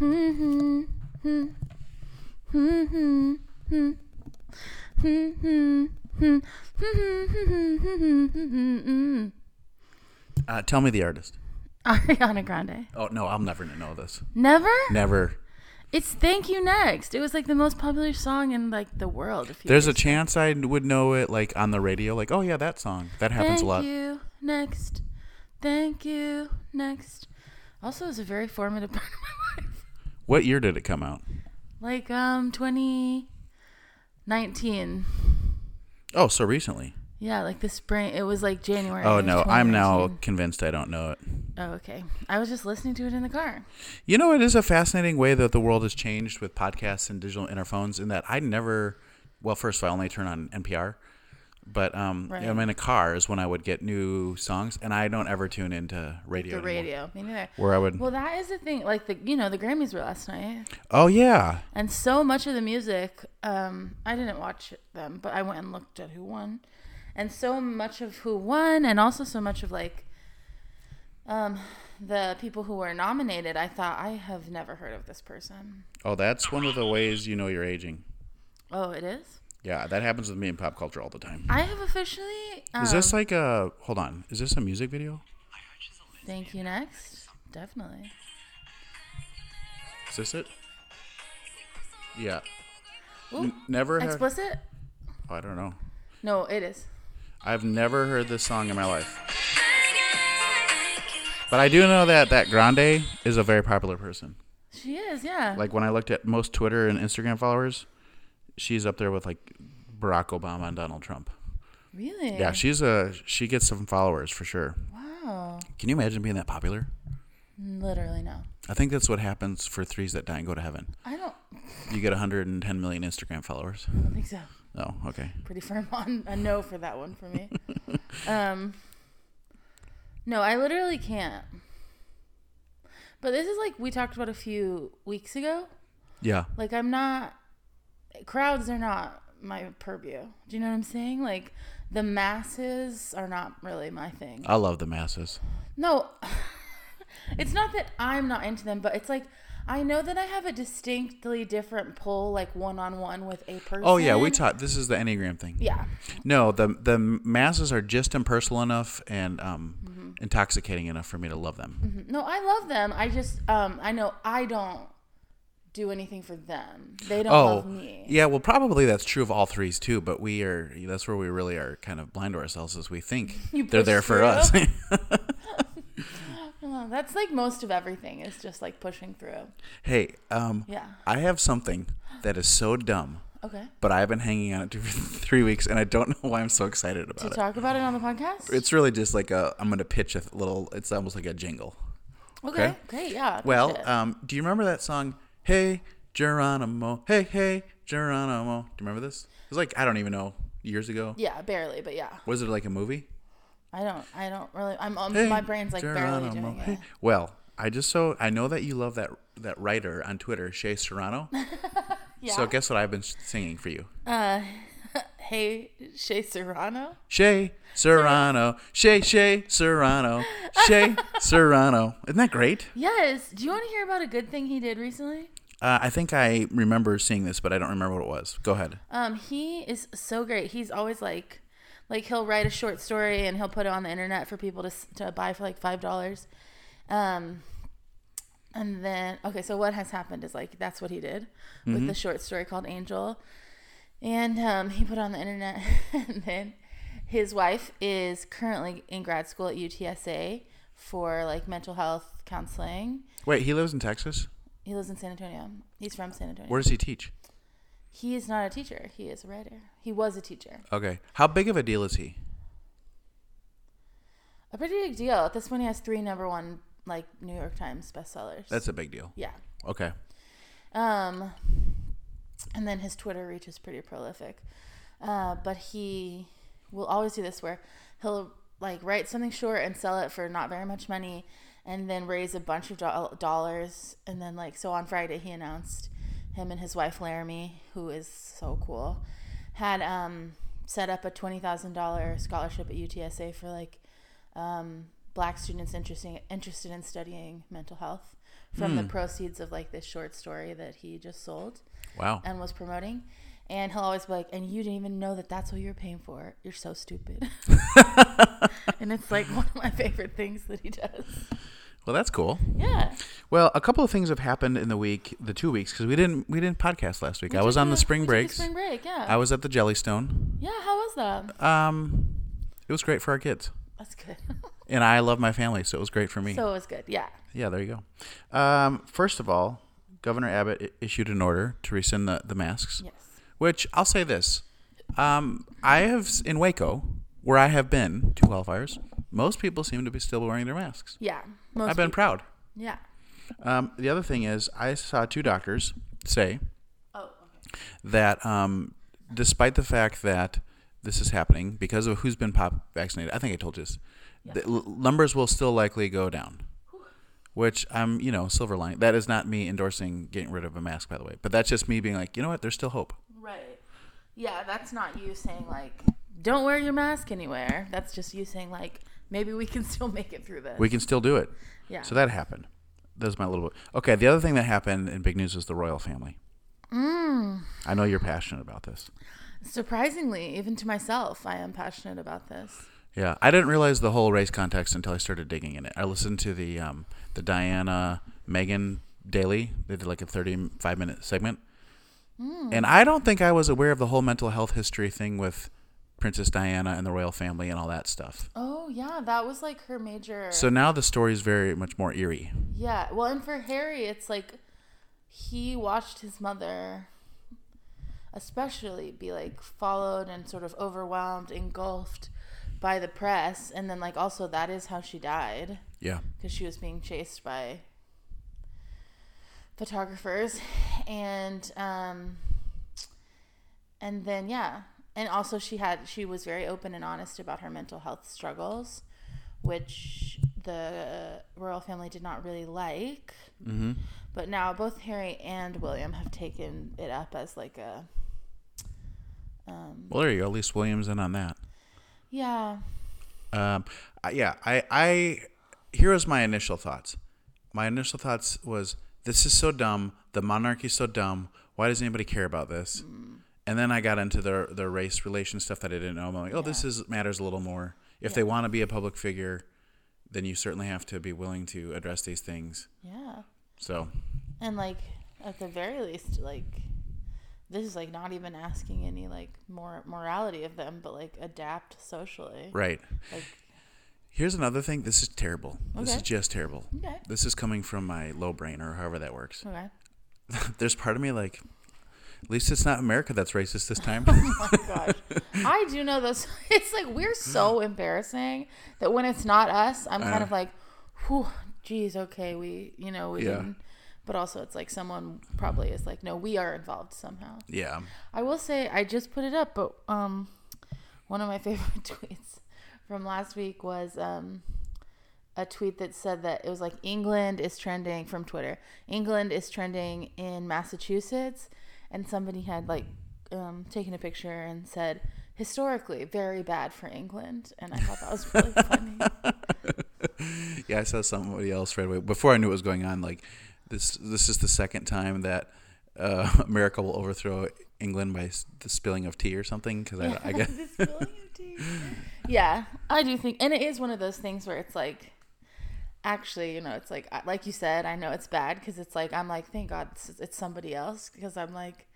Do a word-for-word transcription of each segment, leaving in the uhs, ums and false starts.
Uh, tell me the artist. Ariana Grande. Oh, no, I'm never going to know this. Never? Never. It's Thank You Next. It was like the most popular song in like the world. If you There's a say. chance I would know it like on the radio. Like, oh, yeah, that song. That happens Thank a lot. Thank You Next. Thank You Next. Also, it's a very formative part of my life. What year did it come out? Like um, twenty nineteen. Oh, so recently. Yeah, like the spring. It was like January. Oh, no. I'm now convinced I don't know it. Oh, okay. I was just listening to it in the car. You know, it is a fascinating way that the world has changed with podcasts and digital interphones in that I never, well, first of all, I only turn on N P R. But um, right. I'm in a car is when I would get new songs, and I don't ever tune into radio. The radio, me neither. Where I would. Well, that is the thing. Like the you know the Grammys were last night. Oh yeah. And so much of the music, um, I didn't watch them, but I went and looked at who won, and so much of who won, and also so much of like, um, the people who were nominated. I thought I have never heard of this person. Oh, that's one of the ways you know you're aging. Oh, it is? Yeah, that happens with me in pop culture all the time. I have officially... Um, is this like a... Hold on. Is this a music video? Thank You Next? Definitely. Is this it? Yeah. Ooh, N- never heard... Explicit? Oh, I don't know. No, it is. I've never heard this song in my life. But I do know that, that Grande is a very popular person. She is, yeah. Like when I looked at most Twitter and Instagram followers... She's up there with like Barack Obama and Donald Trump. Really? Yeah, she's a she gets some followers for sure. Wow. Can you imagine being that popular? Literally no. I think that's what happens for Threes That Die and Go to Heaven. I don't. You get one hundred ten million Instagram followers. I don't think so. Oh, okay. Pretty firm on a no for that one for me. um. No, I literally can't. But this is like we talked about a few weeks ago. Yeah. Like I'm not. Crowds are not my purview. Do you know what I'm saying? Like, the masses are not really my thing. I love the masses. No, it's not that I'm not into them, but it's like I know that I have a distinctly different pull, like one-on-one with a person. Oh yeah, we taught this is the Enneagram thing. Yeah. No, the the masses are just impersonal enough and um, mm-hmm. intoxicating enough for me to love them. Mm-hmm. No, I love them. I just um, I know I don't. do anything for them. They don't oh, love me. Yeah, well, probably that's true of all threes too, but we are, that's where we really are kind of blind to ourselves is we think they're there for through. us. Well, that's like most of everything is just like pushing through. Hey, um, yeah. I have something that is so dumb, okay, but I've been hanging on it for three weeks and I don't know why I'm so excited about to it. To talk about it on the podcast? It's really just like a, I'm going to pitch a little, it's almost like a jingle. Okay, okay? Great, yeah. Well, um, do you remember that song? Hey, Geronimo. Hey, hey, Geronimo. Do you remember this? It was like, I don't even know, years ago. Yeah, barely, but yeah. Was it like a movie? I don't, I don't really, I'm, um, hey, my brain's like Geronimo. barely doing hey. it. Well, I just so, I know that you love that that writer on Twitter, Shea Serrano. Yeah. So guess what I've been singing for you? Uh, Hey, Shea Serrano? Shea Serrano. Shea, Shea Serrano. Shea Serrano. Isn't that great? Yes. Do you want to hear about a good thing he did recently? Uh, I think I remember seeing this, but I don't remember what it was. Go ahead. Um, he is so great. He's always like, like he'll write a short story and he'll put it on the internet for people to to buy for like five dollars. Um, and then, okay, so what has happened is like, that's what he did with mm-hmm. the short story called Angel. And um, he put it on the internet, and then his wife is currently in grad school at U T S A for like mental health counseling. Wait, he lives in Texas? He lives in San Antonio. He's from San Antonio. Where does he teach? He is not a teacher. He is a writer. He was a teacher. Okay. How big of a deal is he? A pretty big deal. At this point, he has three number one like New York Times bestsellers. That's a big deal. Yeah. Okay. Um. And then his Twitter reach is pretty prolific. Uh, but he will always do this where he'll like write something short and sell it for not very much money and then raise a bunch of do- dollars. And then like, so on Friday he announced him and his wife Laramie, who is so cool, had um, set up a twenty thousand dollars scholarship at U T S A for like um, black students interesting, interested in studying mental health from mm. the proceeds of like this short story that he just sold. Wow. And was promoting. And he'll always be like, and you didn't even know that that's what you're paying for. You're so stupid. And it's like one of my favorite things that he does. Well, that's cool. Yeah. Well, a couple of things have happened in the week, the two weeks, because we didn't we didn't podcast last week. We I was on the spring breaks. Spring break, yeah. I was at the Jellystone. Yeah, how was that? Um, it was great for our kids. That's good. And I love my family, so it was great for me. So it was good, yeah. Yeah, there you go. Um, first of all, Governor Abbott issued an order to rescind the, the masks. Yes. Which I'll say this, um, I have in Waco, where I have been to wildfires. Most people seem to be still wearing their masks. Yeah. Most I've been people. proud. Yeah. Um, the other thing is I saw two doctors say oh, okay. that um, despite the fact that this is happening because of who's been pop vaccinated, I think I told you this, yeah. the l- numbers will still likely go down, which I'm, you know, silver lining. That is not me endorsing getting rid of a mask, by the way, but that's just me being like, you know what? There's still hope. Right. Yeah. That's not you saying like, don't wear your mask anywhere. That's just you saying like, maybe we can still make it through this. We can still do it. Yeah. So that happened. That's my little bit. Okay. The other thing that happened in big news is the royal family. Mm. I know you're passionate about this. Surprisingly, even to myself, I am passionate about this. Yeah. I didn't realize the whole race context until I started digging in it. I listened to the um, the Diana Meghan Daily. They did like a thirty-five minute segment. Mm. And I don't think I was aware of the whole mental health history thing with Princess Diana and the royal family and all that stuff. Oh, yeah. That was like her major. So now the story is very much more eerie. Yeah. Well, and for Harry, it's like he watched his mother especially be like followed and sort of overwhelmed, engulfed by the press. And then like also that is how she died. Yeah. Because she was being chased by photographers. And, um, and then, yeah. And also she had she was very open and honest about her mental health struggles, which the royal family did not really like. Mm-hmm. But now both Harry and William have taken it up as like a... Um, well, there you go. At least William's in on that. Yeah. Um. Yeah. I. I. Here was my initial thoughts. My initial thoughts was, this is so dumb. The monarchy's so dumb. Why does anybody care about this? Mm. And then I got into the the race relation stuff that I didn't know. I'm like, oh, yeah. this is matters a little more. If yeah. they want to be a public figure, then you certainly have to be willing to address these things. Yeah. So. And like, at the very least, like, this is like not even asking any like more morality of them, but like adapt socially. Right. Like. Here's another thing. This is terrible. Okay. This is just terrible. Okay. This is coming from my low brain or however that works. Okay. There's part of me like, at least it's not America that's racist this time. Oh my gosh. I do know those. It's like we're so embarrassing that when it's not us, I'm kind uh, of like, whew, geez, okay, we, you know, we yeah. didn't. But also it's like someone probably is like, no, we are involved somehow. Yeah. I will say, I just put it up, but um, one of my favorite tweets from last week was um, a tweet that said that it was like, England is trending from Twitter. England is trending in Massachusetts. And somebody had like um, taken a picture and said, historically, very bad for England. And I thought that was really funny. Yeah, I saw somebody else right away. Before I knew what was going on, like this this is the second time that uh, America will overthrow England by the spilling of tea or something. Because I, I guess. The spilling of tea. Yeah, I do think. And it is one of those things where it's like, actually, you know, it's like, like you said, I know it's bad because it's like, I'm like, thank God it's, it's somebody else because I'm like,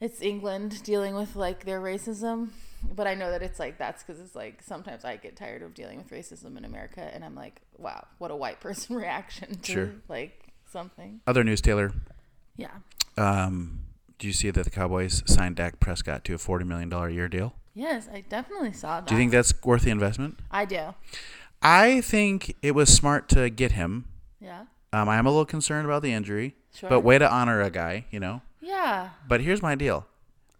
it's England dealing with like their racism. But I know that it's like, that's because it's like, sometimes I get tired of dealing with racism in America and I'm like, wow, what a white person reaction to sure. like something. Other news, Taylor. Yeah. Um, do you see that the Cowboys signed Dak Prescott to a forty million dollars a year deal? Yes, I definitely saw that. Do you think that's worth the investment? I do. I think it was smart to get him. Yeah. Um, I am a little concerned about the injury. Sure. But way to honor a guy, you know? Yeah. But here's my deal.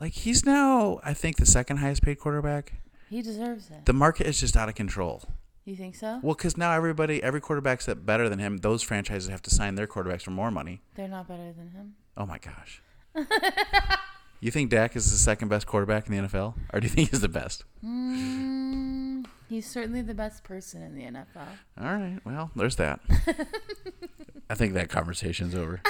Like, he's now, I think, the second highest paid quarterback. He deserves it. The market is just out of control. You think so? Well, because now everybody, every quarterback's that better than him. Those franchises have to sign their quarterbacks for more money. They're not better than him. Oh, my gosh. You think Dak is the second best quarterback in the N F L? Or do you think he's the best? Mm. He's certainly the best person in the N F L. All right. Well, there's that. I think that conversation's over.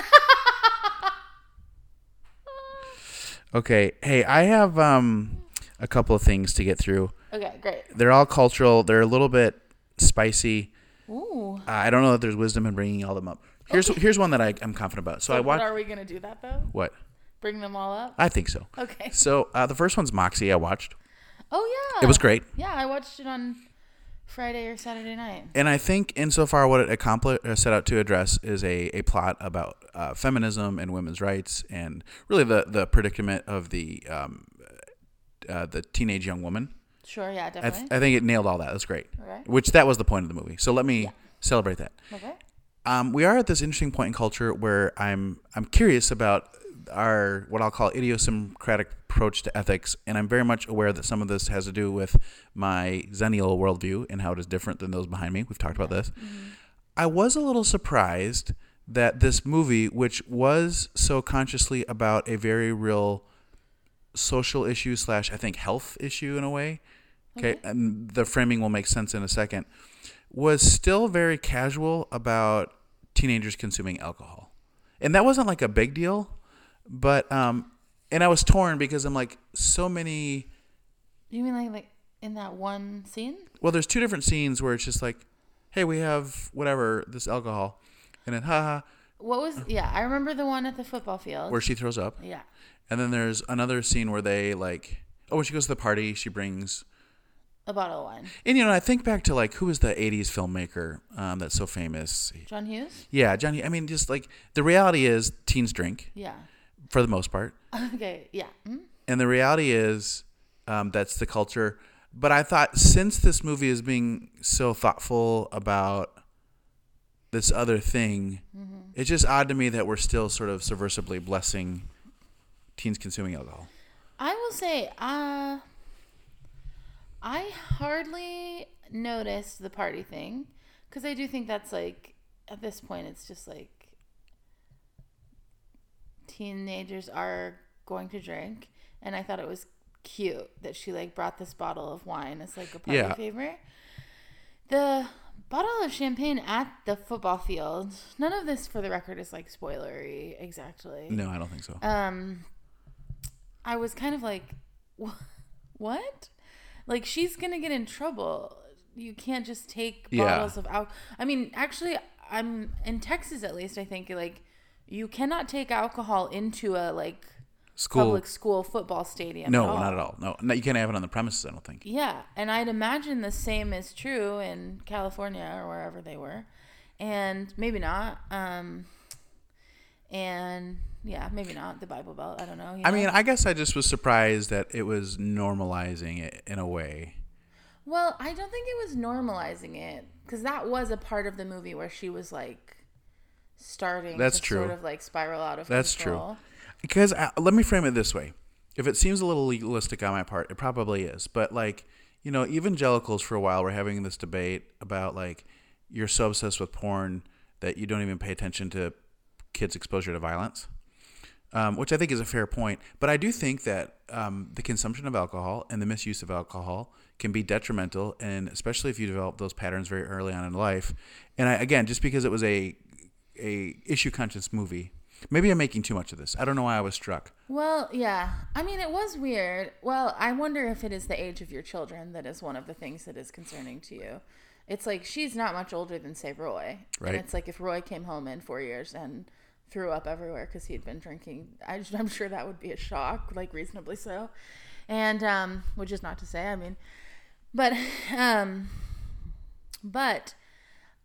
Okay. Hey, I have um, a couple of things to get through. Okay, great. They're all cultural. They're a little bit spicy. Ooh. Uh, I don't know that there's wisdom in bringing all them up. Here's okay. here's one that I, I'm confident about. So, so I watched. Are we gonna do that though? What? Bring them all up? I think so. Okay. So uh, the first one's Moxie. I watched. Oh yeah. It was great. Yeah, I watched it on Friday or Saturday night. And I think insofar what it accomplished, set out to address is a, a plot about uh, feminism and women's rights and really the, the predicament of the um, uh, the teenage young woman. Sure, yeah, definitely. I, th- I think it nailed all that. That's great. Okay. Which that was the point of the movie. So let me yeah. celebrate that. Okay. Um, we are at this interesting point in culture where I'm I'm curious about our what I'll call idiosyncratic approach to ethics, and I'm very much aware that some of this has to do with my Xennial worldview and how it is different than those behind me. We've talked about this. Mm-hmm. I was a little surprised that this movie, which was so consciously about a very real social issue slash I think health issue in a way, okay, okay. And the framing will make sense in a second, was still very casual about teenagers consuming alcohol. And that wasn't like a big deal, but, um, and I was torn because I'm like, so many. You mean like, like in that one scene? Well, there's two different scenes where it's just like, hey, we have whatever, this alcohol. And then, haha. What was, yeah, I remember the one at the football field. Where she throws up. Yeah. And then there's another scene where they like, oh, when she goes to the party, she brings a bottle of wine. And, you know, I think back to, like, who was the eighties filmmaker um, that's so famous? John Hughes? Yeah, John Hughes. I mean, just, like, the reality is teens drink. Yeah. For the most part. Okay, yeah. Mm-hmm. And the reality is um, that's the culture. But I thought since this movie is being so thoughtful about this other thing, mm-hmm. it's just odd to me that we're still sort of subversively blessing teens consuming alcohol. I will say... uh I hardly noticed the party thing because I do think that's like, at this point, it's just like teenagers are going to drink. And I thought it was cute that she like brought this bottle of wine as like a party yeah. favorite. The bottle of champagne at the football field. None of this, for the record, is like spoilery exactly. No, I don't think so. Um, I was kind of like, what? Like, she's going to get in trouble. You can't just take bottles yeah. of alcohol. I mean, actually, I'm in Texas, at least, I think, like, you cannot take alcohol into a, like, school. public school football stadium. No, at all. not at all. No. no, you can't have it on the premises, I don't think. Yeah, and I'd imagine the same is true in California or wherever they were. And maybe not. Um, and... Yeah, maybe not the Bible Belt. I don't know. You know. I mean, I guess I just was surprised that it was normalizing it in a way. Well, I don't think it was normalizing it because that was a part of the movie where she was like starting That's to true. sort of like spiral out of That's control. That's true. Because I, let me frame it this way. If it seems a little legalistic on my part, it probably is. But like, you know, evangelicals for a while were having this debate about like, you're so obsessed with porn that you don't even pay attention to kids' exposure to violence. Um, which I think is a fair point. But I do think that um, the consumption of alcohol and the misuse of alcohol can be detrimental, and especially if you develop those patterns very early on in life. And I, again, just because it was a a issue-conscious movie, maybe I'm making too much of this. I don't know why I was struck. Well, yeah. I mean, it was weird. Well, I wonder if it is the age of your children that is one of the things that is concerning to you. It's like she's not much older than, say, Roy. Right. And it's like if Roy came home in four years and... threw up everywhere because he'd been drinking. I just, I'm sure that would be a shock, like reasonably so. And, um, which is not to say, I mean, but, um, but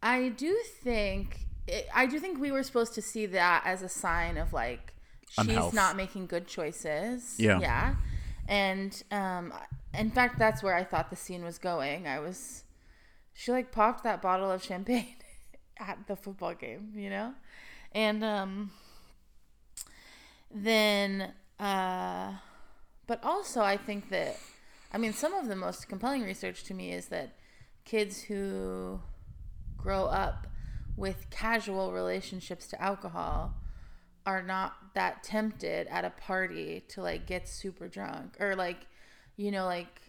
I do think, it, I do think we were supposed to see that as a sign of like, she's Unhealth. not making good choices. Yeah. Yeah. And, um, in fact, that's where I thought the scene was going. I was, she like popped that bottle of champagne at the football game, you know? And um, then, uh, but also I think that, I mean, some of the most compelling research to me is that kids who grow up with casual relationships to alcohol are not that tempted at a party to, like, get super drunk. Or, like, you know, like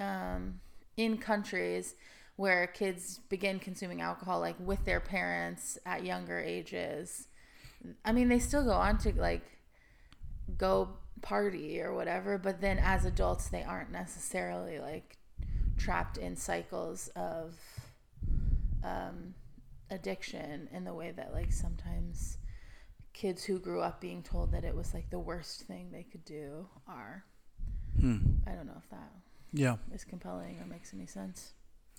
um, in countries where kids begin consuming alcohol, like, with their parents at younger ages. I mean, they still go on to, like, go party or whatever, but then as adults, they aren't necessarily, like, trapped in cycles of um, addiction in the way that, like, sometimes kids who grew up being told that it was, like, the worst thing they could do are. Hmm. I don't know if that yeah. is compelling or makes any sense.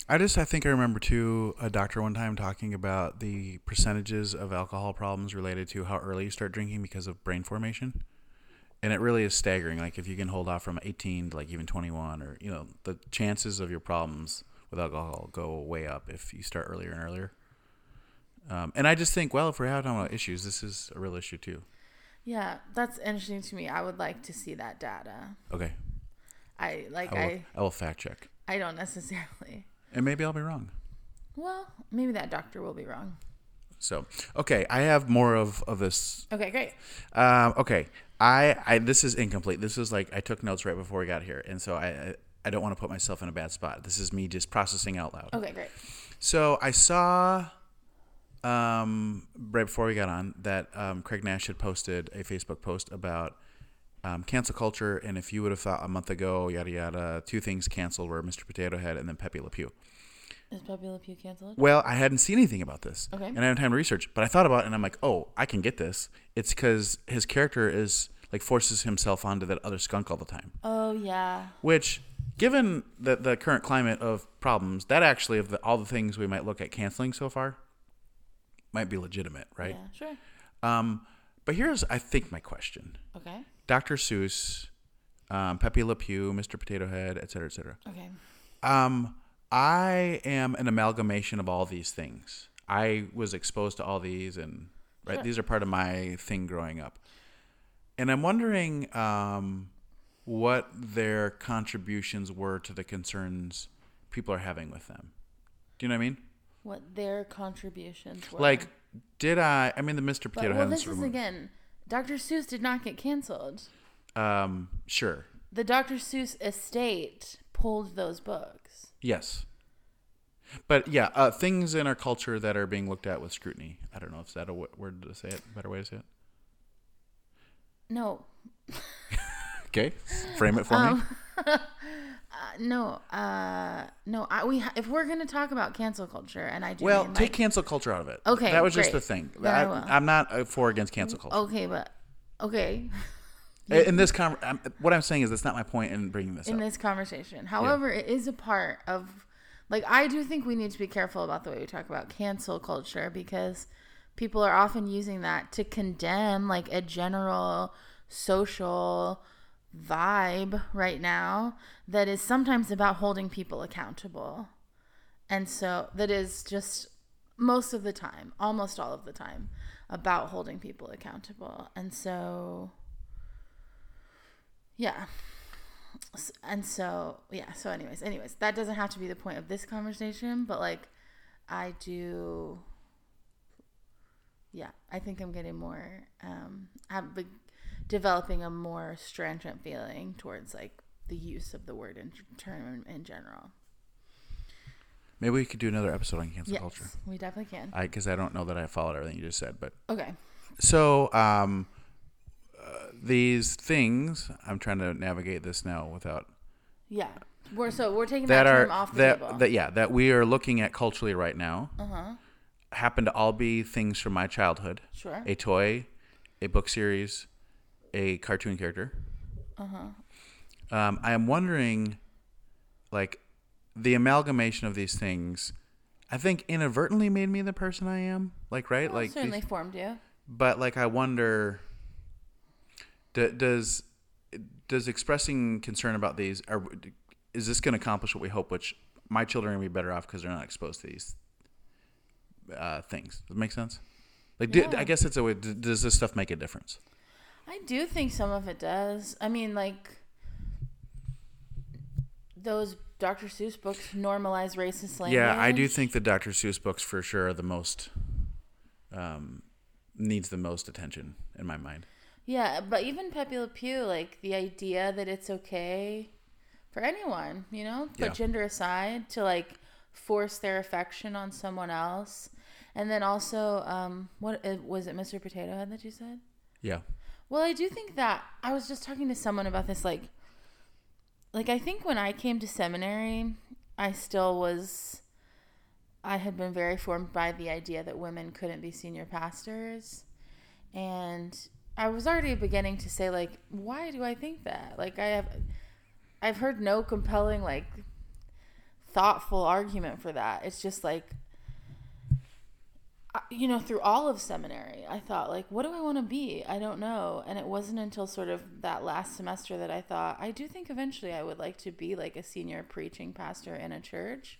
I just, I think I remember too, a doctor one time talking about the percentages of alcohol problems related to how early you start drinking because of brain formation. And it really is staggering. Like, if you can hold off from eighteen to like even twenty-one, or, you know, the chances of your problems with alcohol go way up if you start earlier and earlier. Um, and I just think, well, if we're having about issues, this is a real issue too. Yeah, that's interesting to me. I would like to see that data. Okay. I like I will, I, I will fact check. I don't necessarily. And maybe I'll be wrong. Well, maybe that doctor will be wrong. So, okay, I have more of, of this. Okay, great. Um, okay, I, I this is incomplete. This is like I took notes right before we got here, and so I I don't want to put myself in a bad spot. This is me just processing out loud. Okay, great. So I saw um, right before we got on that um, Craig Nash had posted a Facebook post about Um, cancel culture, and if you would have thought a month ago, yada yada, two things canceled were Mister Potato Head and then Pepe Le Pew. Is Pepe Le Pew canceled? Well, I hadn't seen anything about this, okay, and I didn't have time to research, but I thought about it, and I'm like, oh, I can get this. It's because his character is like forces himself onto that other skunk all the time. Oh yeah. Which, given the the current climate of problems, that actually of the, all the things we might look at canceling so far, might be legitimate, right? Yeah, sure. Um, but here's I think my question. Okay. Doctor Seuss, um, Pepe Le Pew, Mister Potato Head, et cetera, et cetera. Okay. Um, I am an amalgamation of all these things. I was exposed to all these, and right, sure. These are part of my thing growing up. And I'm wondering um, what their contributions were to the concerns people are having with them. Do you know what I mean? What their contributions were. Like, did I? I mean, the Mister Potato Head. Well, this is again. Doctor Seuss did not get canceled. Um, sure. The Doctor Seuss estate pulled those books. Yes. But yeah, uh, things in our culture that are being looked at with scrutiny. I don't know if that's a word to say it, better way to say it. No. Okay. Frame it for um, me. Uh, no, uh, no. I, we ha- if we're gonna talk about cancel culture, and I do well, mean, like, take cancel culture out of it. Okay, that was great. Just the thing. I, I I'm not for or against cancel culture. Okay, but okay. In this con- I'm, what I'm saying is that's not my point in bringing this in up. This conversation. However, yeah. It is a part of, like, I do think we need to be careful about the way we talk about cancel culture, because people are often using that to condemn like a general social vibe right now that is sometimes about holding people accountable, and so that is just most of the time, almost all of the time, about holding people accountable. And so yeah and so yeah so anyways anyways that doesn't have to be the point of this conversation, but like I do yeah I think I'm getting more um I'm developing a more stringent feeling towards like the use of the word and term in general. Maybe we could do another episode on cancel yes, culture. We definitely can. I because I don't know that I followed everything you just said, but okay. So um, uh, these things, I'm trying to navigate this now without. Yeah, we're so we're taking that, that term are, off the that, table. That, yeah, that we are looking at culturally right now. Uh huh. Happen to all be things from my childhood. Sure. A toy, a book series. A cartoon character. Uh-huh. Um, I am wondering, like, the amalgamation of these things, I think inadvertently made me the person I am. Like, right? Well, like, certainly these, formed you. But, like, I wonder, d- does does expressing concern about these, are, is this going to accomplish what we hope, which my children are going to be better off because they're not exposed to these uh, things. Does that make sense? Like, yeah. do, I guess it's a way, d- does this stuff make a difference? I do think some of it does. I mean, like, those Doctor Seuss books normalize racist language. Yeah, I do think the Doctor Seuss books for sure are the most, um, needs the most attention in my mind. Yeah, but even Pepe Le Pew, like, the idea that it's okay for anyone, you know, put yeah. gender aside, to, like, force their affection on someone else. And then also, um, what was it, Mister Potato Head that you said? Yeah. Well, I do think that I was just talking to someone about this. Like, like I think when I came to seminary, I still was, I had been very formed by the idea that women couldn't be senior pastors. And I was already beginning to say, like, why do I think that? Like, I have, I've heard no compelling, like, thoughtful argument for that. It's just like, you know, through all of seminary, I thought, like, what do I want to be? I don't know. And it wasn't until sort of that last semester that I thought, I do think eventually I would like to be like a senior preaching pastor in a church.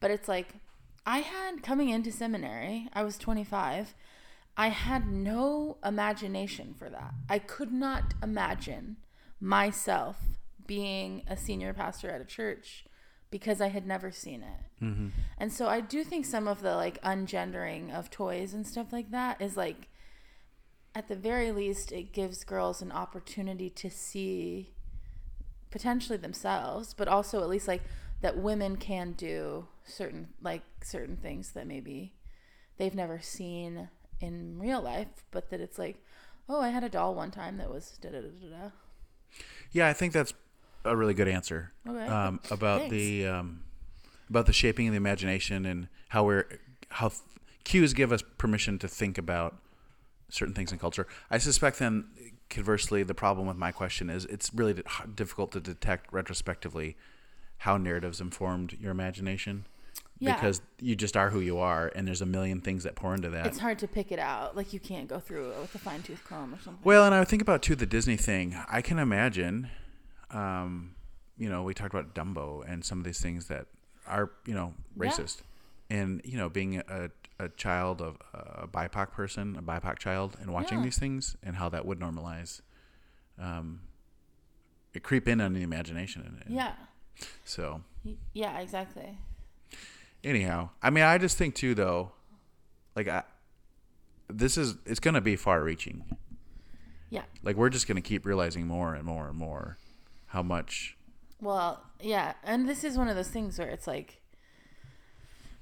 But it's like, I had, coming into seminary, I was twenty-five, I had no imagination for that. I could not imagine myself being a senior pastor at a church because I had never seen it. Mm-hmm. And so I do think some of the, like, ungendering of toys and stuff like that is, like, at the very least, it gives girls an opportunity to see potentially themselves, but also at least, like, that women can do certain, like, certain things that maybe they've never seen in real life, but that it's like, oh, I had a doll one time that was da da da da da. Yeah, I think that's a really good answer. Okay. Um, about Thanks. the um, about the shaping of the imagination and how we're how th- cues give us permission to think about certain things in culture. I suspect then, conversely, the problem with my question is it's really d- difficult to detect retrospectively how narratives informed your imagination. Yeah. Because you just are who you are, and there's a million things that pour into that. It's hard to pick it out. Like, you can't go through it with a fine-tooth comb or something. Well, and I think about, too, the Disney thing. I can imagine, um, you know, we talked about Dumbo and some of these things that are, you know, racist. Yeah. And, you know, being a, a child of a B I P O C person, a B I P O C child, and watching yeah. these things and how that would normalize. Um, it creep in on the imagination. And, and yeah. So. Yeah, exactly. Anyhow, I mean, I just think, too, though, like, I, this is, it's going to be far-reaching. Yeah. Like, we're just going to keep realizing more and more and more how much. Well, yeah, and this is one of those things where it's like,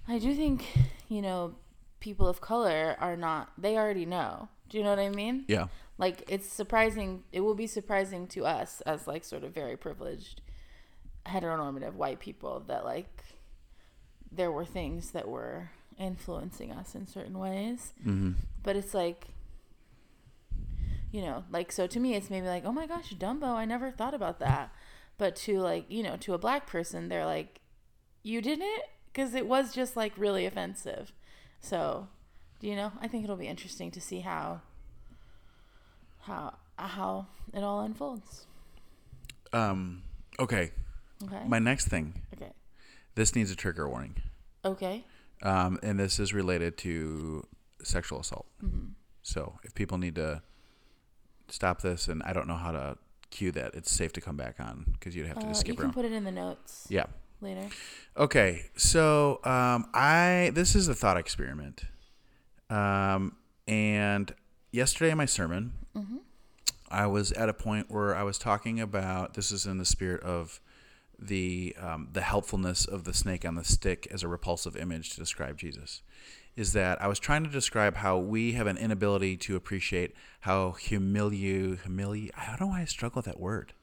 I do think, you know, people of color are not, they already know. Do you know what I mean? Yeah. Like, it's surprising, it will be surprising to us as, like, sort of very privileged, heteronormative white people that, like, there were things that were influencing us in certain ways. Mm-hmm. But it's like, you know, like, so to me, it's maybe like, oh my gosh, Dumbo, I never thought about that. But to, like, you know, to a black person, they're like, you didn't? Because it was just, like, really offensive. So, you know, I think it'll be interesting to see how, how, how it all unfolds. Um, okay. Okay. My next thing. Okay. This needs a trigger warning. Okay. Um, and this is related to sexual assault. Mm-hmm. So if people need to stop this, and I don't know how to cue that, it's safe to come back on because you'd have to uh, just skip around. You can put it in the notes. Yeah. Later. Okay. So um, I this is a thought experiment. Um, and yesterday in my sermon, mm-hmm. I was at a point where I was talking about, this is in the spirit of the um, the helpfulness of the snake on the stick as a repulsive image to describe Jesus, is that I was trying to describe how we have an inability to appreciate how humili humili I don't know why I struggle with that word.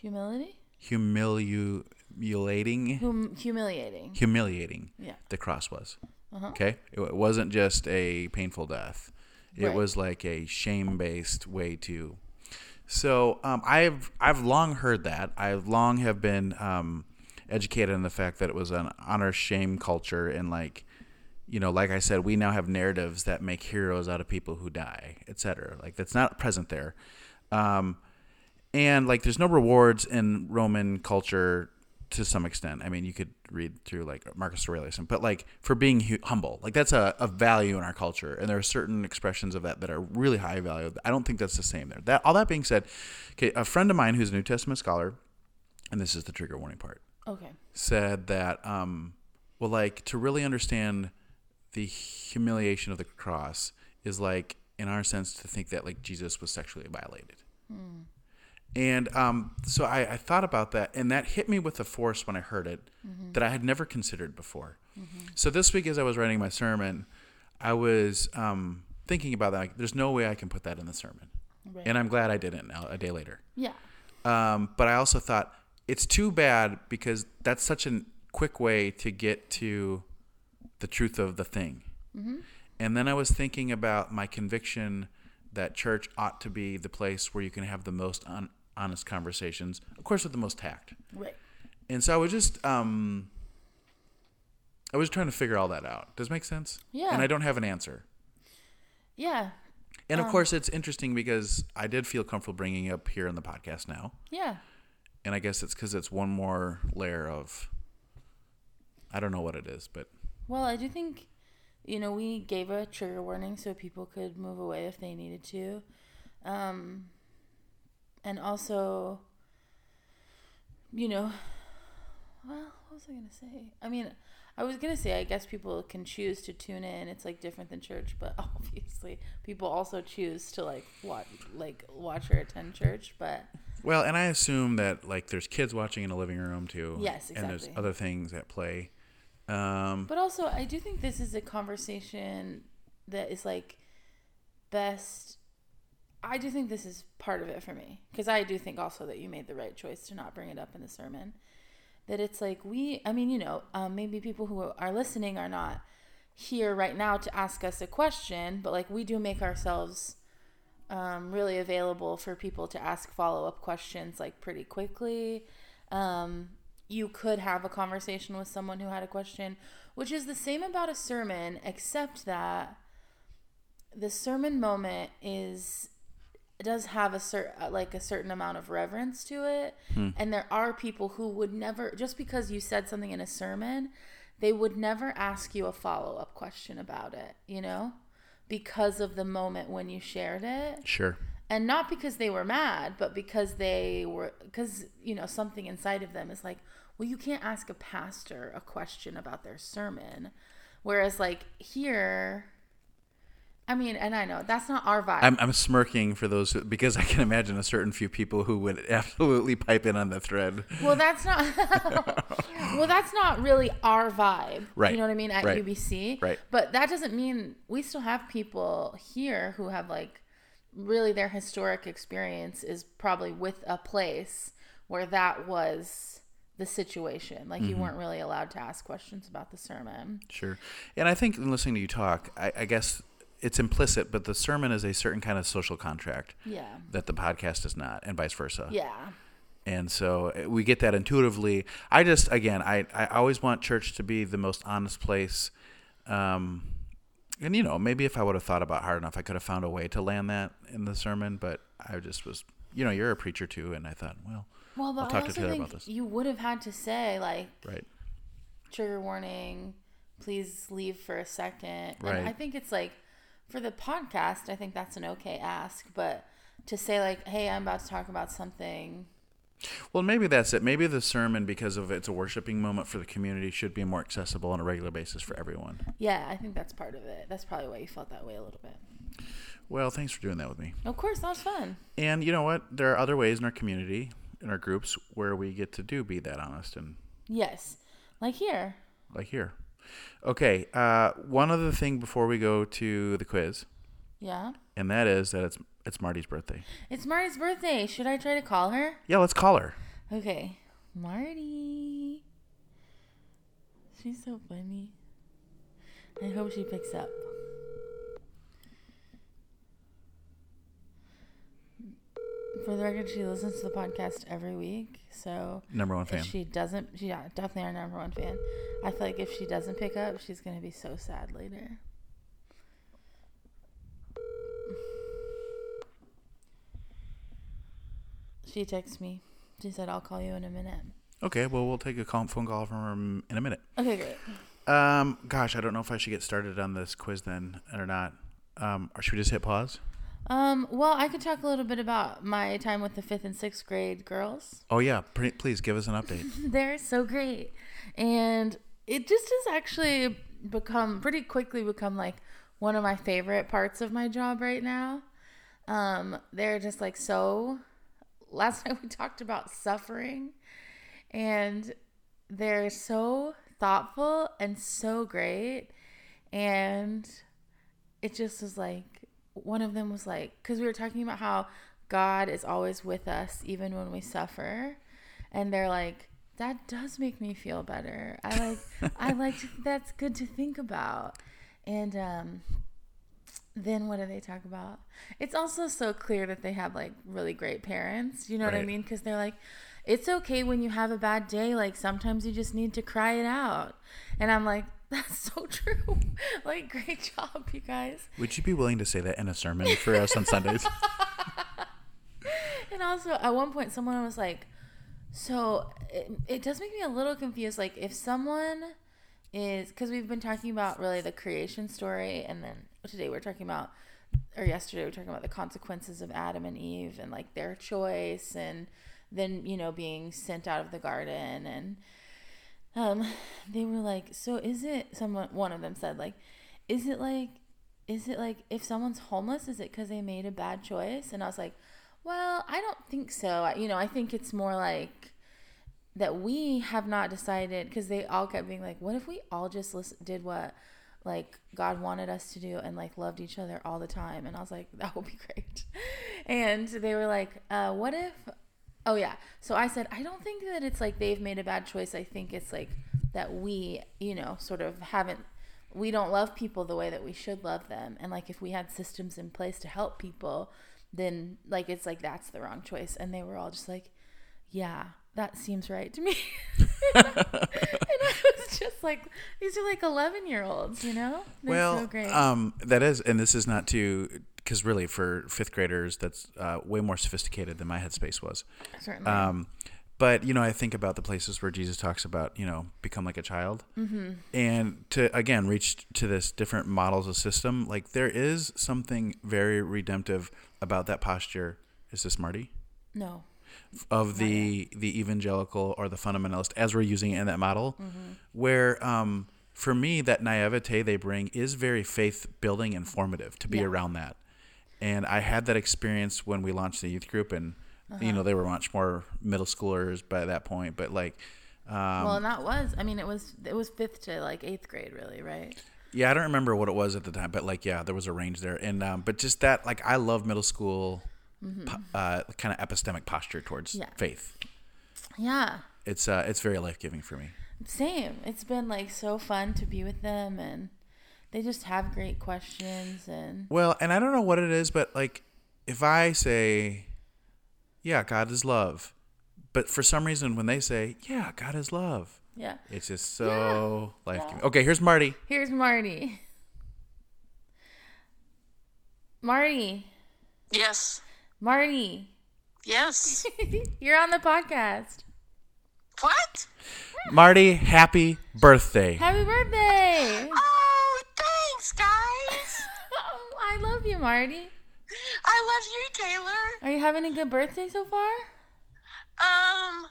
Humility? Humiliu, humiliating. Hum- humiliating. Humiliating. Yeah. The cross was. Uh-huh. Okay? It, it wasn't just a painful death. It right. was like a shame-based way to. So um, I've I've long heard that. I long have been um, educated in the fact that it was an honor shame culture, and, like, you know, like I said, we now have narratives that make heroes out of people who die, et cetera. Like, that's not present there, um, and, like, there's no rewards in Roman culture to some extent. I mean, you could read through, like, Marcus Aurelius, but, like, for being hu- humble, like, that's a, a value in our culture, and there are certain expressions of that that are really high value. I don't think that's the same there. That all that being said, okay, a friend of mine who's a New Testament scholar, and this is the trigger warning part, okay, said that um, well, like, to really understand the humiliation of the cross is, like, in our sense, to think that, like, Jesus was sexually violated. Mm. And um, so I, I thought about that, and that hit me with a force when I heard it mm-hmm. that I had never considered before. Mm-hmm. So this week, as I was writing my sermon, I was um, thinking about that. Like, there's no way I can put that in the sermon. Right. And I'm glad I didn't now, a day later. Yeah. Um, but I also thought, it's too bad because that's such a quick way to get to the truth of the thing. Mm-hmm. And then I was thinking about my conviction that church ought to be the place where you can have the most un- honest conversations, of course, with the most tact. Right. And so I was just, um, I was trying to figure all that out. Does it make sense? Yeah. And I don't have an answer. Yeah. And of um, course, it's interesting because I did feel comfortable bringing it up here in the podcast now. Yeah. And I guess it's because it's one more layer of, I don't know what it is, but. Well, I do think, you know, we gave a trigger warning so people could move away if they needed to. Um, and also, you know, well, what was I going to say? I mean, I was going to say, I guess people can choose to tune in. It's like different than church, but obviously people also choose to like watch, like watch or attend church, but. Well, and I assume that, like, there's kids watching in a living room, too. Yes, exactly. And there's other things at play. Um, but also, I do think this is a conversation that is, like, best. I do think this is part of it for me. Because I do think also that you made the right choice to not bring it up in the sermon. That it's, like, we, I mean, you know, um, maybe people who are listening are not here right now to ask us a question. But, like, we do make ourselves Um, really available for people to ask follow-up questions like pretty quickly. Um, you could have a conversation with someone who had a question, which is the same about a sermon, except that the sermon moment is does have a certain like a certain amount of reverence to it, hmm. and there are people who would never, just because you said something in a sermon, they would never ask you a follow-up question about it, you know? Because of the moment when you shared it. Sure. And not because they were mad, but because they were, because, you know, something inside of them is like, well, you can't ask a pastor a question about their sermon. Whereas, like, here, I mean, and I know that's not our vibe. I'm, I'm smirking for those who, because I can imagine a certain few people who would absolutely pipe in on the thread. Well, that's not. well, that's not really our vibe. Right. You know what I mean at right. U B C. Right. But that doesn't mean we still have people here who have like really their historic experience is probably with a place where that was the situation. Like mm-hmm. you weren't really allowed to ask questions about the sermon. Sure. And I think in listening to you talk, I, I guess. It's implicit, but the sermon is a certain kind of social contract yeah. that the podcast is not, and vice versa. Yeah. And so we get that intuitively. I just, again, I, I always want church to be the most honest place. Um, and, you know, maybe if I would have thought about it hard enough, I could have found a way to land that in the sermon, but I just was, you know, you're a preacher too, and I thought, well, well but I'll talk I also to Taylor think about this. You would have had to say, like, right. trigger warning, please leave for a second. Right. And I think it's like, for the podcast, I think that's an okay ask, but to say like, hey, I'm about to talk about something. Well, maybe that's it. Maybe the sermon, because of it's a worshiping moment for the community, should be more accessible on a regular basis for everyone. Yeah, I think that's part of it. That's probably why you felt that way a little bit. Well, thanks for doing that with me. Of course, that was fun. And you know what? There are other ways in our community, in our groups, where we get to do be that honest. and Yes, like here. Like here. Okay, uh, one other thing before we go to the quiz. Yeah. And that is that it's it's Marty's birthday. It's Marty's birthday. Should I try to call her? Yeah, let's call her. Okay. Marty. She's so funny. I hope she picks up. For the record, she listens to the podcast every week, so number one fan. If she doesn't, she, yeah, definitely our number one fan. I feel like if she doesn't pick up, she's gonna be so sad later. She texts me. She said, "I'll call you in a minute." Okay, well, we'll take a call, phone call from her in a minute. Okay, great. Um, gosh, I don't know if I should get started on this quiz then or not. Um, or should we just hit pause? Um, well, I could talk a little bit about my time with the fifth and sixth grade girls. Oh, yeah. P- please give us an update. They're so great. And it just has actually become pretty quickly become like one of my favorite parts of my job right now. Um, they're just like so last night we talked about suffering, and they're so thoughtful and so great. And it just was like, one of them was like, because we were talking about how God is always with us even when we suffer, and they're like, that does make me feel better. I like, I like to, that's good to think about. And um, then what do they talk about? It's also so clear that they have like really great parents. You know right. what I mean? Because they're like, it's okay when you have a bad day. Like sometimes you just need to cry it out. And I'm like, that's so true. Like, great job, you guys. Would you be willing to say that in a sermon for us on Sundays? And also, at one point, someone was like, so it, it does make me a little confused. Like, if someone is, because we've been talking about really the creation story, and then today we we're talking about, or yesterday we we're talking about the consequences of Adam and Eve and like their choice, and then, you know, being sent out of the garden. And Um, they were like, so is it, someone, one of them said, like, is it like, is it like, if someone's homeless, is it because they made a bad choice? And I was like, well, I don't think so. I, you know, I think it's more like that we have not decided, because they all kept being like, what if we all just listen, did what, like, God wanted us to do and, like, loved each other all the time? And I was like, that would be great. And they were like, uh, what if... Oh, yeah. So I said, I don't think that it's like they've made a bad choice. I think it's like that we, you know, sort of haven't, we don't love people the way that we should love them. And like if we had systems in place to help people, then like it's like that's the wrong choice. And they were all just like, yeah, that seems right to me. And I was just like, these are like eleven year olds, you know? They're well, so great. Um, that is, and this is not too. Because really, for fifth graders, that's uh, way more sophisticated than my headspace was. Certainly. Um, but, you know, I think about the places where Jesus talks about, you know, become like a child. Mm-hmm. And to, again, reach to this different models of system. Like, there is something very redemptive about that posture. Is this Marty? No. Of the, the evangelical or the fundamentalist, as we're using it in that model. Mm-hmm. Where... Um, for me, that naivete they bring is very faith-building and formative to be yeah. around that. And I had that experience when we launched the youth group, and uh-huh. you know, they were much more middle schoolers by that point. But like, um, well, and that was, I mean, it was it was fifth to like eighth grade, really, right? Yeah, I don't remember what it was at the time, but like, yeah, there was a range there. And um, but just that, like, I love middle school, mm-hmm. uh, kind of epistemic posture towards yeah. faith. Yeah, it's uh, it's very life-giving for me. Same. It's been like so fun to be with them, and they just have great questions. And well, and I don't know what it is, but like if I say, yeah, God is love, but for some reason when they say, yeah, God is love, yeah, it's just so yeah. life-giving. Yeah. Okay, here's Marty. Here's Marty. Marty. Yes. Marty. Yes. You're on the podcast. What? Marty, happy birthday. Happy birthday. Oh, thanks, guys. Oh, I love you, Marty. I love you, Taylor. Are you having a good birthday so far? Um,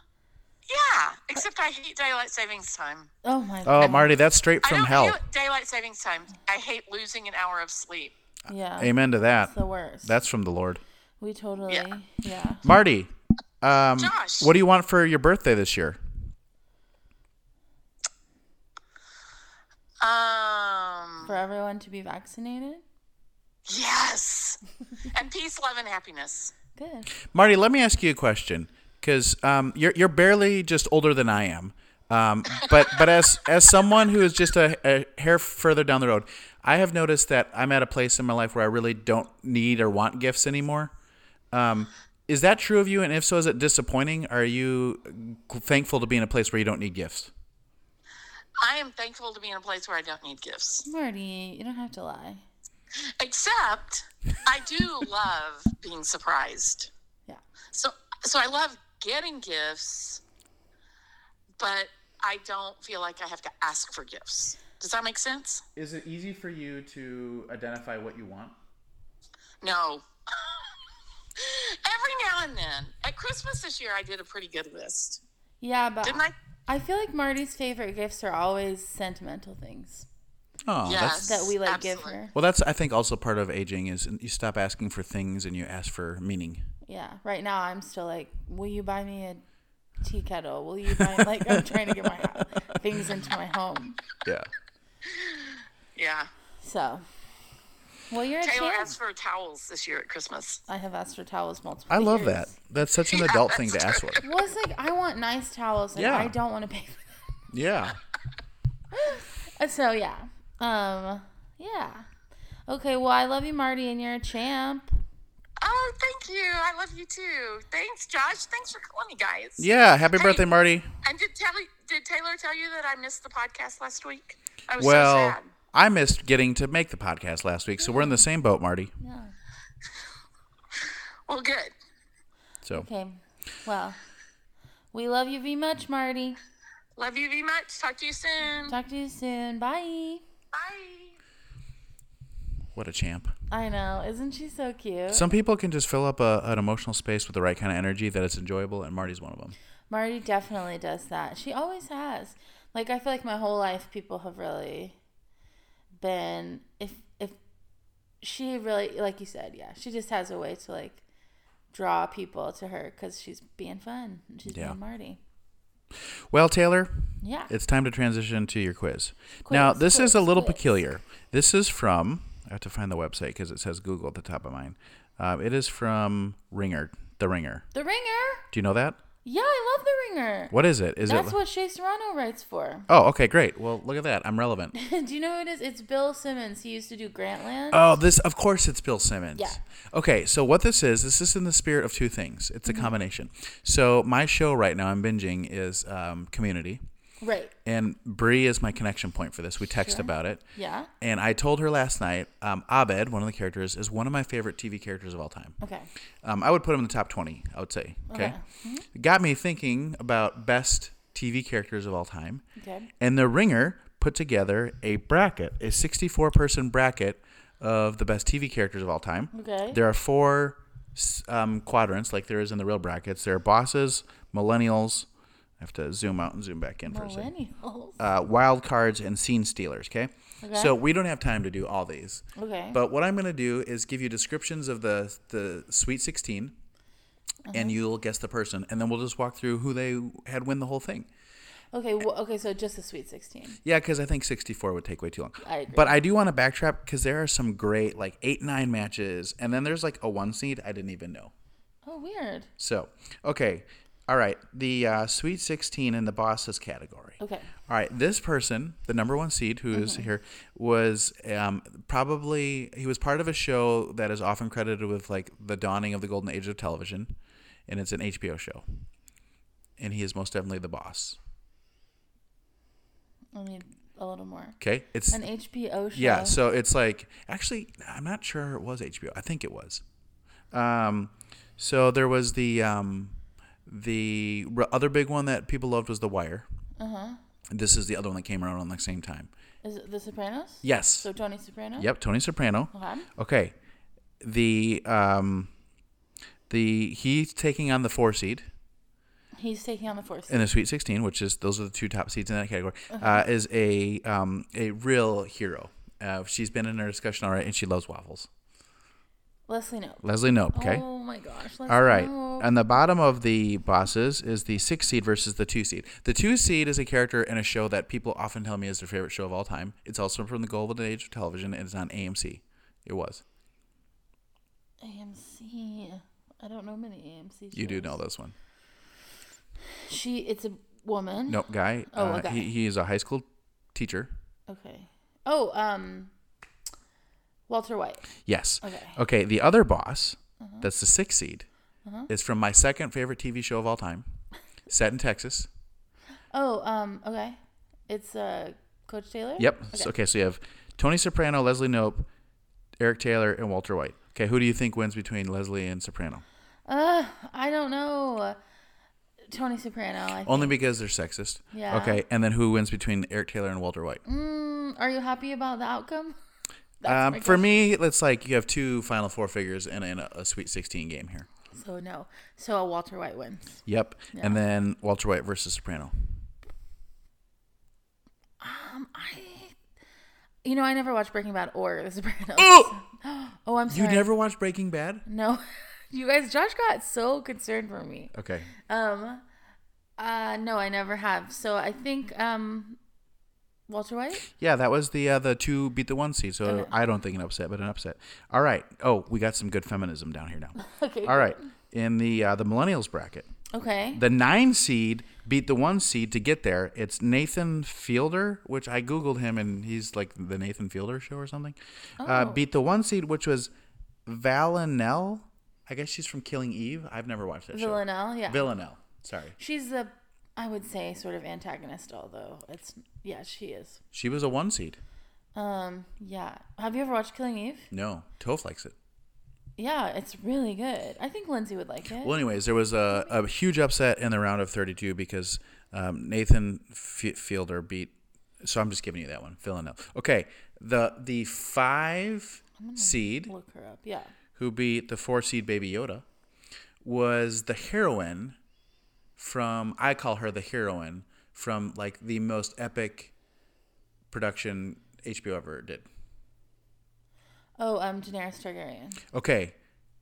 yeah, except I hate daylight savings time. Oh, my God. Oh, Marty, that's straight from I don't hell. Do daylight savings time. I hate losing an hour of sleep. Yeah. Amen to that. That's the worst. That's from the Lord. We totally, yeah. yeah. Marty. Um, Josh. What do you want for your birthday this year? Um, for everyone to be vaccinated? Yes. And peace, love, and happiness. Good. Marty, let me ask you a question, because um, you're you're barely just older than I am. Um, but but as as someone who is just a, a hair further down the road, I have noticed that I'm at a place in my life where I really don't need or want gifts anymore. Um. Is that true of you? And if so, is it disappointing? Are you thankful to be in a place where you don't need gifts? I am thankful to be in a place where I don't need gifts. Marty, you don't have to lie. Except I do love being surprised. Yeah. So so I love getting gifts, but I don't feel like I have to ask for gifts. Does that make sense? Is it easy for you to identify what you want? No. Every now and then. At Christmas this year, I did a pretty good list. Yeah, but Didn't I? I feel like Marty's favorite gifts are always sentimental things. Oh, yes, that's, that we like absolutely. Give her. Well, that's I think also part of aging is you stop asking for things and you ask for meaning. Yeah. Right now I'm still like, will you buy me a tea kettle? Will you buy, like, I'm trying to get my house, things into my home. Yeah. Yeah. So. Well, you're Taylor asked for towels this year at Christmas. I have asked for towels multiple times. I love years. that. That's such an yeah, adult thing true. to ask for. Well, it's like, I want nice towels, and yeah. I don't want to pay for them. Yeah. So, yeah. Um, yeah. Okay, well, I love you, Marty, and you're a champ. Oh, thank you. I love you, too. Thanks, Josh. Thanks for calling me, guys. Yeah, happy hey, birthday, Marty. And did, tell, did Taylor tell you that I missed the podcast last week? I was well, so sad. I missed getting to make the podcast last week, so we're in the same boat, Marty. Yeah. Well, good. So. Okay. Well, we love you very much, Marty. Love you very much. Talk to you soon. Talk to you soon. Bye. Bye. What a champ. I know. Isn't she so cute? Some people can just fill up a, an emotional space with the right kind of energy that it's enjoyable, and Marty's one of them. Marty definitely does that. She always has. Like, I feel like my whole life people have really... been if if she really, like you said, yeah, she just has a way to like draw people to her because she's being fun and she's yeah. being Marty. Well, Taylor, yeah, it's time to transition to your quiz. quiz now, this quiz, is a little quiz. peculiar. This is from I have to find the website because it says Google at the top of mine. Uh, it is from Ringer, The Ringer. The Ringer. Do you know that? Yeah, I love The Ringer. What is it? Is That's it... what Shea Serrano writes for. Oh, okay, great. Well, look at that. I'm relevant. Do you know who it is? It's Bill Simmons. He used to do Grantland. Oh, this, of course it's Bill Simmons. Yeah. Okay, so what this is, this is in the spirit of two things. It's a mm-hmm. combination. So my show right now I'm binging is um, Community. Right. And Bree is my connection point for this. We text sure. about it. Yeah. And I told her last night, um, Abed, one of the characters, is one of my favorite T V characters of all time. Okay. Um, I would put him in the top twenty, I would say. Okay. okay. Mm-hmm. It got me thinking about best T V characters of all time. Okay. And The Ringer put together a bracket, a sixty-four person bracket of the best T V characters of all time. Okay. There are four um, quadrants, like there is in the real brackets. There are bosses, millennials, I have to zoom out and zoom back in for a second. Uh, wild cards and scene stealers, okay? okay? So we don't have time to do all these. Okay. But what I'm going to do is give you descriptions of the, the Sweet sixteen, uh-huh. and you'll guess the person. And then we'll just walk through who they had win the whole thing. Okay, well, okay, so just the Sweet sixteen. Yeah, because I think sixty-four would take way too long. I agree. But I do want to backtrack because there are some great, like, eight nine matches. And then there's, like, a one seed I didn't even know. Oh, weird. So, okay. All right, the uh, Sweet sixteen in the bosses category. Okay. All right, this person, the number one seed who is mm-hmm. here, was um, probably, he was part of a show that is often credited with like the dawning of the golden age of television, and it's an H B O show. And he is most definitely the boss. I need a little more. Okay. It's an H B O show. Yeah, so it's like, actually, I'm not sure it was H B O. I think it was. Um, so there was the... Um, The other big one that people loved was The Wire. Uh-huh. This is the other one that came around on the same time. Is it The Sopranos? Yes. So Tony Soprano? Yep, Tony Soprano. Okay. Okay. The, um, the, he's taking on the four seed. He's taking on the four seed. In the Sweet sixteen, which is, those are the two top seeds in that category, okay. uh, is a, um, a real hero. Uh, she's been in our discussion already, and she loves waffles. Leslie Knope. Leslie Knope, okay. Oh, my gosh. Leslie All right. Knope. On the bottom of the bosses is the six seed versus the two seed. The two seed is a character in a show that people often tell me is their favorite show of all time. It's also from the golden age of television, and it's on A M C. It was. A M C. I don't know many A M C shows. You do know this one. She, it's a woman. No, guy. Oh, uh, a guy. He, he is a high school teacher. Okay. Oh, um... Walter White. Yes. Okay. Okay. The other boss, uh-huh. that's the sixth seed, uh-huh. is from my second favorite T V show of all time, set in Texas. Oh, um, okay. It's uh, Coach Taylor? Yep. Okay. So, okay, so you have Tony Soprano, Leslie Knope, Eric Taylor, and Walter White. Okay, who do you think wins between Leslie and Soprano? Uh, I don't know. Tony Soprano, I think. Only because they're sexist. Yeah. Okay, and then who wins between Eric Taylor and Walter White? Mm, are you happy about the outcome? Um, for me, it's like you have two Final Four figures and, and a, a Sweet sixteen game here. So, no. So, a Walter White wins. Yep. Yeah. And then Walter White versus Soprano. Um, I... You know, I never watched Breaking Bad or The Sopranos. Oh! Oh, I'm sorry. You never watched Breaking Bad? No. You guys, Josh got so concerned for me. Okay. Um, uh, no, I never have. So I think um, Walter White? Yeah, that was the uh, the two beat the one seed. So okay. I don't think an upset, but an upset. All right. Oh, we got some good feminism down here now. Okay. All right. In the uh, the millennials bracket. Okay. The nine seed beat the one seed to get there. It's Nathan Fielder, which I Googled him, and he's like the Nathan Fielder show or something. Oh. Uh, beat the one seed, which was Villanelle. I guess she's from Killing Eve. I've never watched that Villanelle, show. Villanelle, yeah. Villanelle, sorry. She's the, I would say, sort of antagonist, although it's, yeah, she is. She was a one seed. Um, yeah. Have you ever watched Killing Eve? No. Toph likes it. Yeah, it's really good. I think Lindsay would like it. Well, anyways, there was a, a huge upset in the round of thirty-two because um, Nathan F- Fielder beat, so I'm just giving you that one, Villanelle. Okay, the the five seed. Look her up, yeah. Who beat the four seed Baby Yoda was the heroine from, I call her the heroine from like the most epic production H B O ever did. Oh, um, Daenerys Targaryen. Okay,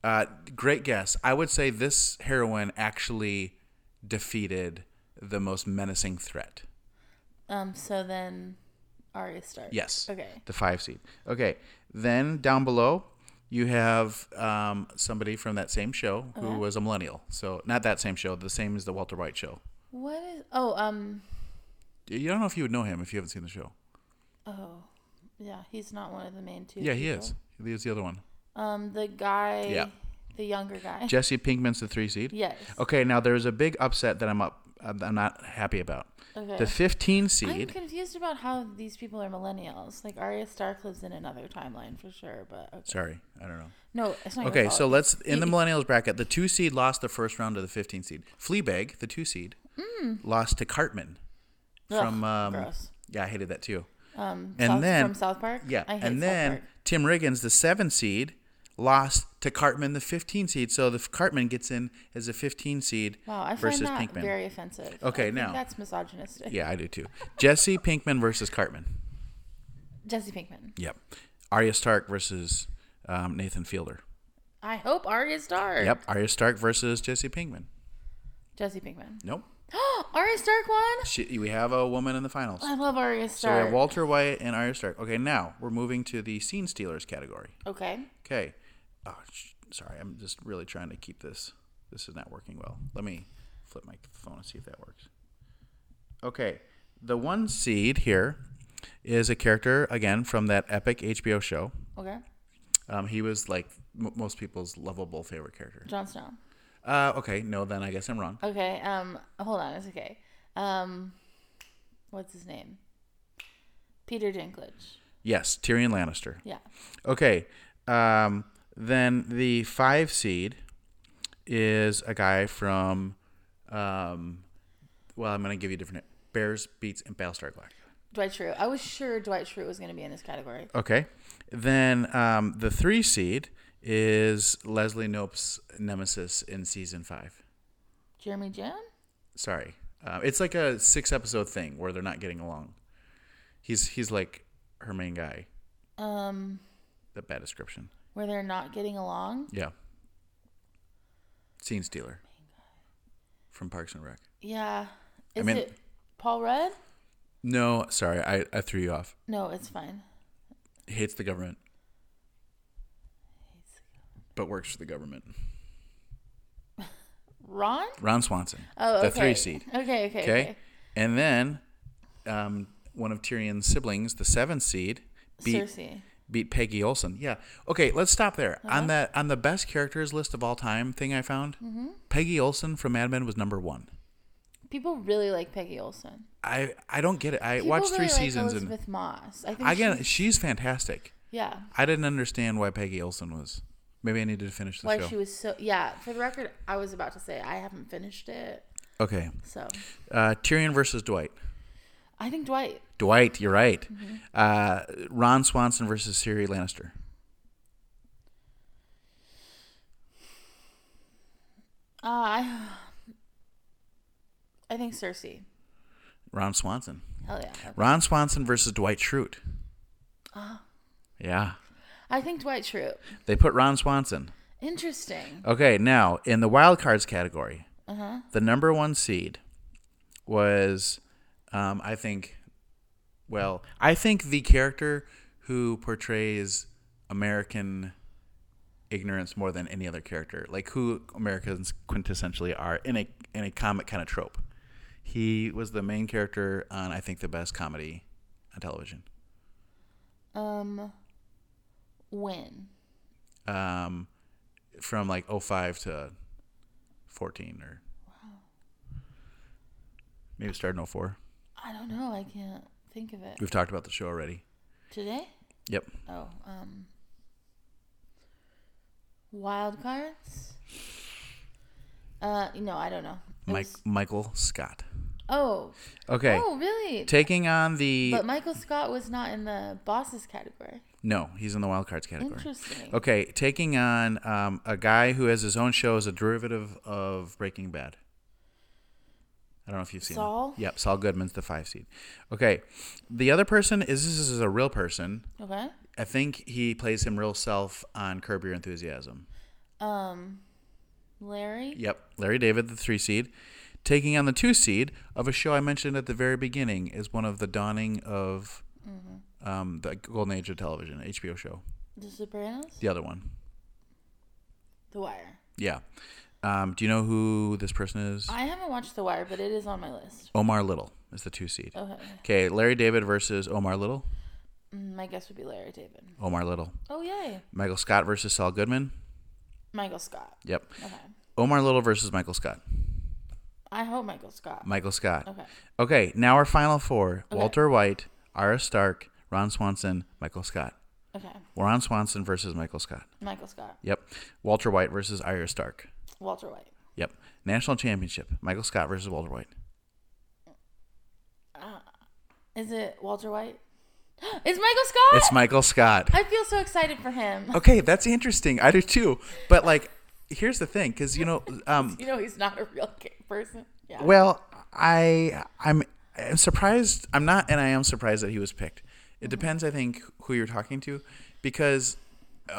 uh, great guess. I would say this heroine actually defeated the most menacing threat. Um. So then, Arya Stark. Yes. Okay. The five seed. Okay. Then down below. You have um, somebody from that same show who okay. was a millennial. So not that same show, the same as the Walter White show. What is? Oh, um. You don't know if you would know him if you haven't seen the show. Oh, yeah, he's not one of the main two. Yeah, people. He is. He is the other one. Um, the guy. Yeah. The younger guy. Jesse Pinkman's the three seed. Yes. Okay, now there's a big upset that I'm up. I'm not happy about. Okay. The fifteen seed. I'm confused about how these people are millennials. Like Arya Stark lives in another timeline for sure, but okay. Sorry, I don't know. No, it's not. Okay, so let's in the millennials bracket. The two seed lost the first round to the fifteen seed. Fleabag, the two seed, mm. lost to Cartman from. Ugh, um, gross. Yeah, I hated that too. Um, and South, then from South Park. Yeah, I hate and South then Park. Tim Riggins, the seven seed, lost to Cartman, the fifteen seed. So the Cartman gets in as a fifteen seed wow, I versus Pinkman. Wow, I find that very offensive. Okay, I now. Think that's misogynistic. Yeah, I do too. Jesse Pinkman versus Cartman. Jesse Pinkman. Yep. Arya Stark versus um, Nathan Fielder. I hope Arya Stark. Yep. Arya Stark versus Jesse Pinkman. Jesse Pinkman. Nope. Arya Stark won? She, we have a woman in the finals. I love Arya Stark. So we have Walter White and Arya Stark. Okay, now we're moving to the scene stealers category. Okay. Okay. Oh, sorry, I'm just really trying to keep this. This is not working well. Let me flip my phone and see if that works. Okay, the one seed here is a character, again, from that epic H B O show. Okay. Um, he was, like, m- most people's lovable favorite character. Jon Snow. Uh, okay, no, then I guess I'm wrong. Okay, um, hold on, it's okay. Um, what's his name? Peter Dinklage. Yes, Tyrion Lannister. Yeah. Okay, um... Then the five seed is a guy from, um, well, I'm going to give you different Bears, Beats, and Battlestar Galactica. Dwight Schrute. I was sure Dwight Schrute was going to be in this category. Okay. Then um, the three seed is Leslie Knope's nemesis in season five. Jeremy Jan? Sorry. Uh, it's like a six episode thing where they're not getting along. He's, he's like her main guy. Um. The bad description. Where they're not getting along? Yeah. Scene stealer. From Parks and Rec. Yeah. Is I mean, it Paul Rudd? No, sorry. I, I threw you off. No, it's fine. He hates the government. Hates the government. But works for the government. Ron? Ron Swanson. Oh, okay. The three seed. Okay, okay, okay. okay. And then um, one of Tyrion's siblings, the seven seed. Beat- Cersei. Beat Peggy Olson. Yeah. Okay, let's stop there. Uh-huh. On that on the best characters list of all time thing I found, mm-hmm. Peggy Olson from Mad Men was number one. People really like Peggy Olson. I, I don't get it. I People watched really three like seasons Elizabeth and Moss. I think again, she's, she's fantastic. Yeah. I didn't understand why Peggy Olson was. Maybe I needed to finish the why show. Why she was so yeah, for the record, I was about to say I haven't finished it. Okay. So uh, Tyrion versus Dwight. I think Dwight. Dwight, you're right. Mm-hmm. Uh, Ron Swanson versus Ciri Lannister. Uh, I, I think Cersei. Ron Swanson. Hell yeah. Okay. Ron Swanson versus Dwight Schrute. Ah. Uh, yeah. I think Dwight Schrute. They put Ron Swanson. Interesting. Okay, now, in the wild cards category, uh-huh. the number one seed was, um, I think, well, I think the character who portrays American ignorance more than any other character, like who Americans quintessentially are in a in a comic kind of trope. He was the main character on, I think, the best comedy on television. Um, when? Um, from like oh five to fourteen or wow. Maybe it started in oh four. I don't know. I can't think of it. We've talked about the show already. Today? Yep. Oh, um, wild cards? Uh, no, I don't know. Mike, was... Michael Scott. Oh. Okay. Oh, really? Taking on the... But Michael Scott was not in the bosses category. No, he's in the wild cards category. Interesting. Okay, taking on um, a guy who has his own show as a derivative of Breaking Bad. I don't know if you've seen it. Saul? Him. Yep, Saul Goodman's the five seed. Okay, the other person is, this is a real person. Okay. I think he plays him real self on Curb Your Enthusiasm. Um, Larry? Yep, Larry David, the three seed. Taking on the two seed of a show I mentioned at the very beginning is one of the dawning of mm-hmm. um, the golden age of television, H B O show. The Sopranos? The other one. The Wire. Yeah. Um, do you know who this person is? I haven't watched The Wire, but it is on my list. Omar Little is the two seed. Okay. Okay, Larry David versus Omar Little. My guess would be Larry David. Omar Little. Oh, yay. Michael Scott versus Saul Goodman. Michael Scott. Yep. Okay. Omar Little versus Michael Scott. I hope Michael Scott. Michael Scott. Okay. Okay, now our final four. Okay. Walter White, Arya Stark, Ron Swanson, Michael Scott. Okay. Ron Swanson versus Michael Scott. Michael Scott. Yep. Walter White versus Arya Stark. Walter White. Yep. National championship. Michael Scott versus Walter White. Uh, is it Walter White? It's Michael Scott. It's Michael Scott. I feel so excited for him. Okay, that's interesting. I do too. But like, here's the thing, because you know, um, you know, he's not a real person. Yeah. Well, I I'm, I'm surprised. I'm not, and I am surprised that he was picked. It mm-hmm. depends, I think, who you're talking to, because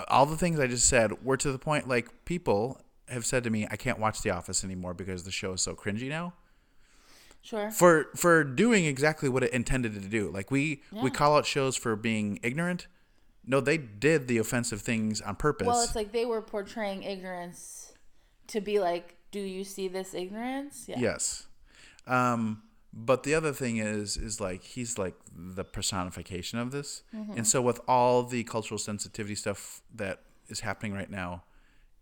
all the things I just said were to the point. Like, people have said to me, I can't watch The Office anymore because the show is so cringy now. Sure. For for doing exactly what it intended to do. Like, we, yeah. we call out shows for being ignorant. No, they did the offensive things on purpose. Well, it's like they were portraying ignorance to be like, do you see this ignorance? Yeah. Yes. Um, but the other thing is, is like, he's like the personification of this. Mm-hmm. And so with all the cultural sensitivity stuff that is happening right now,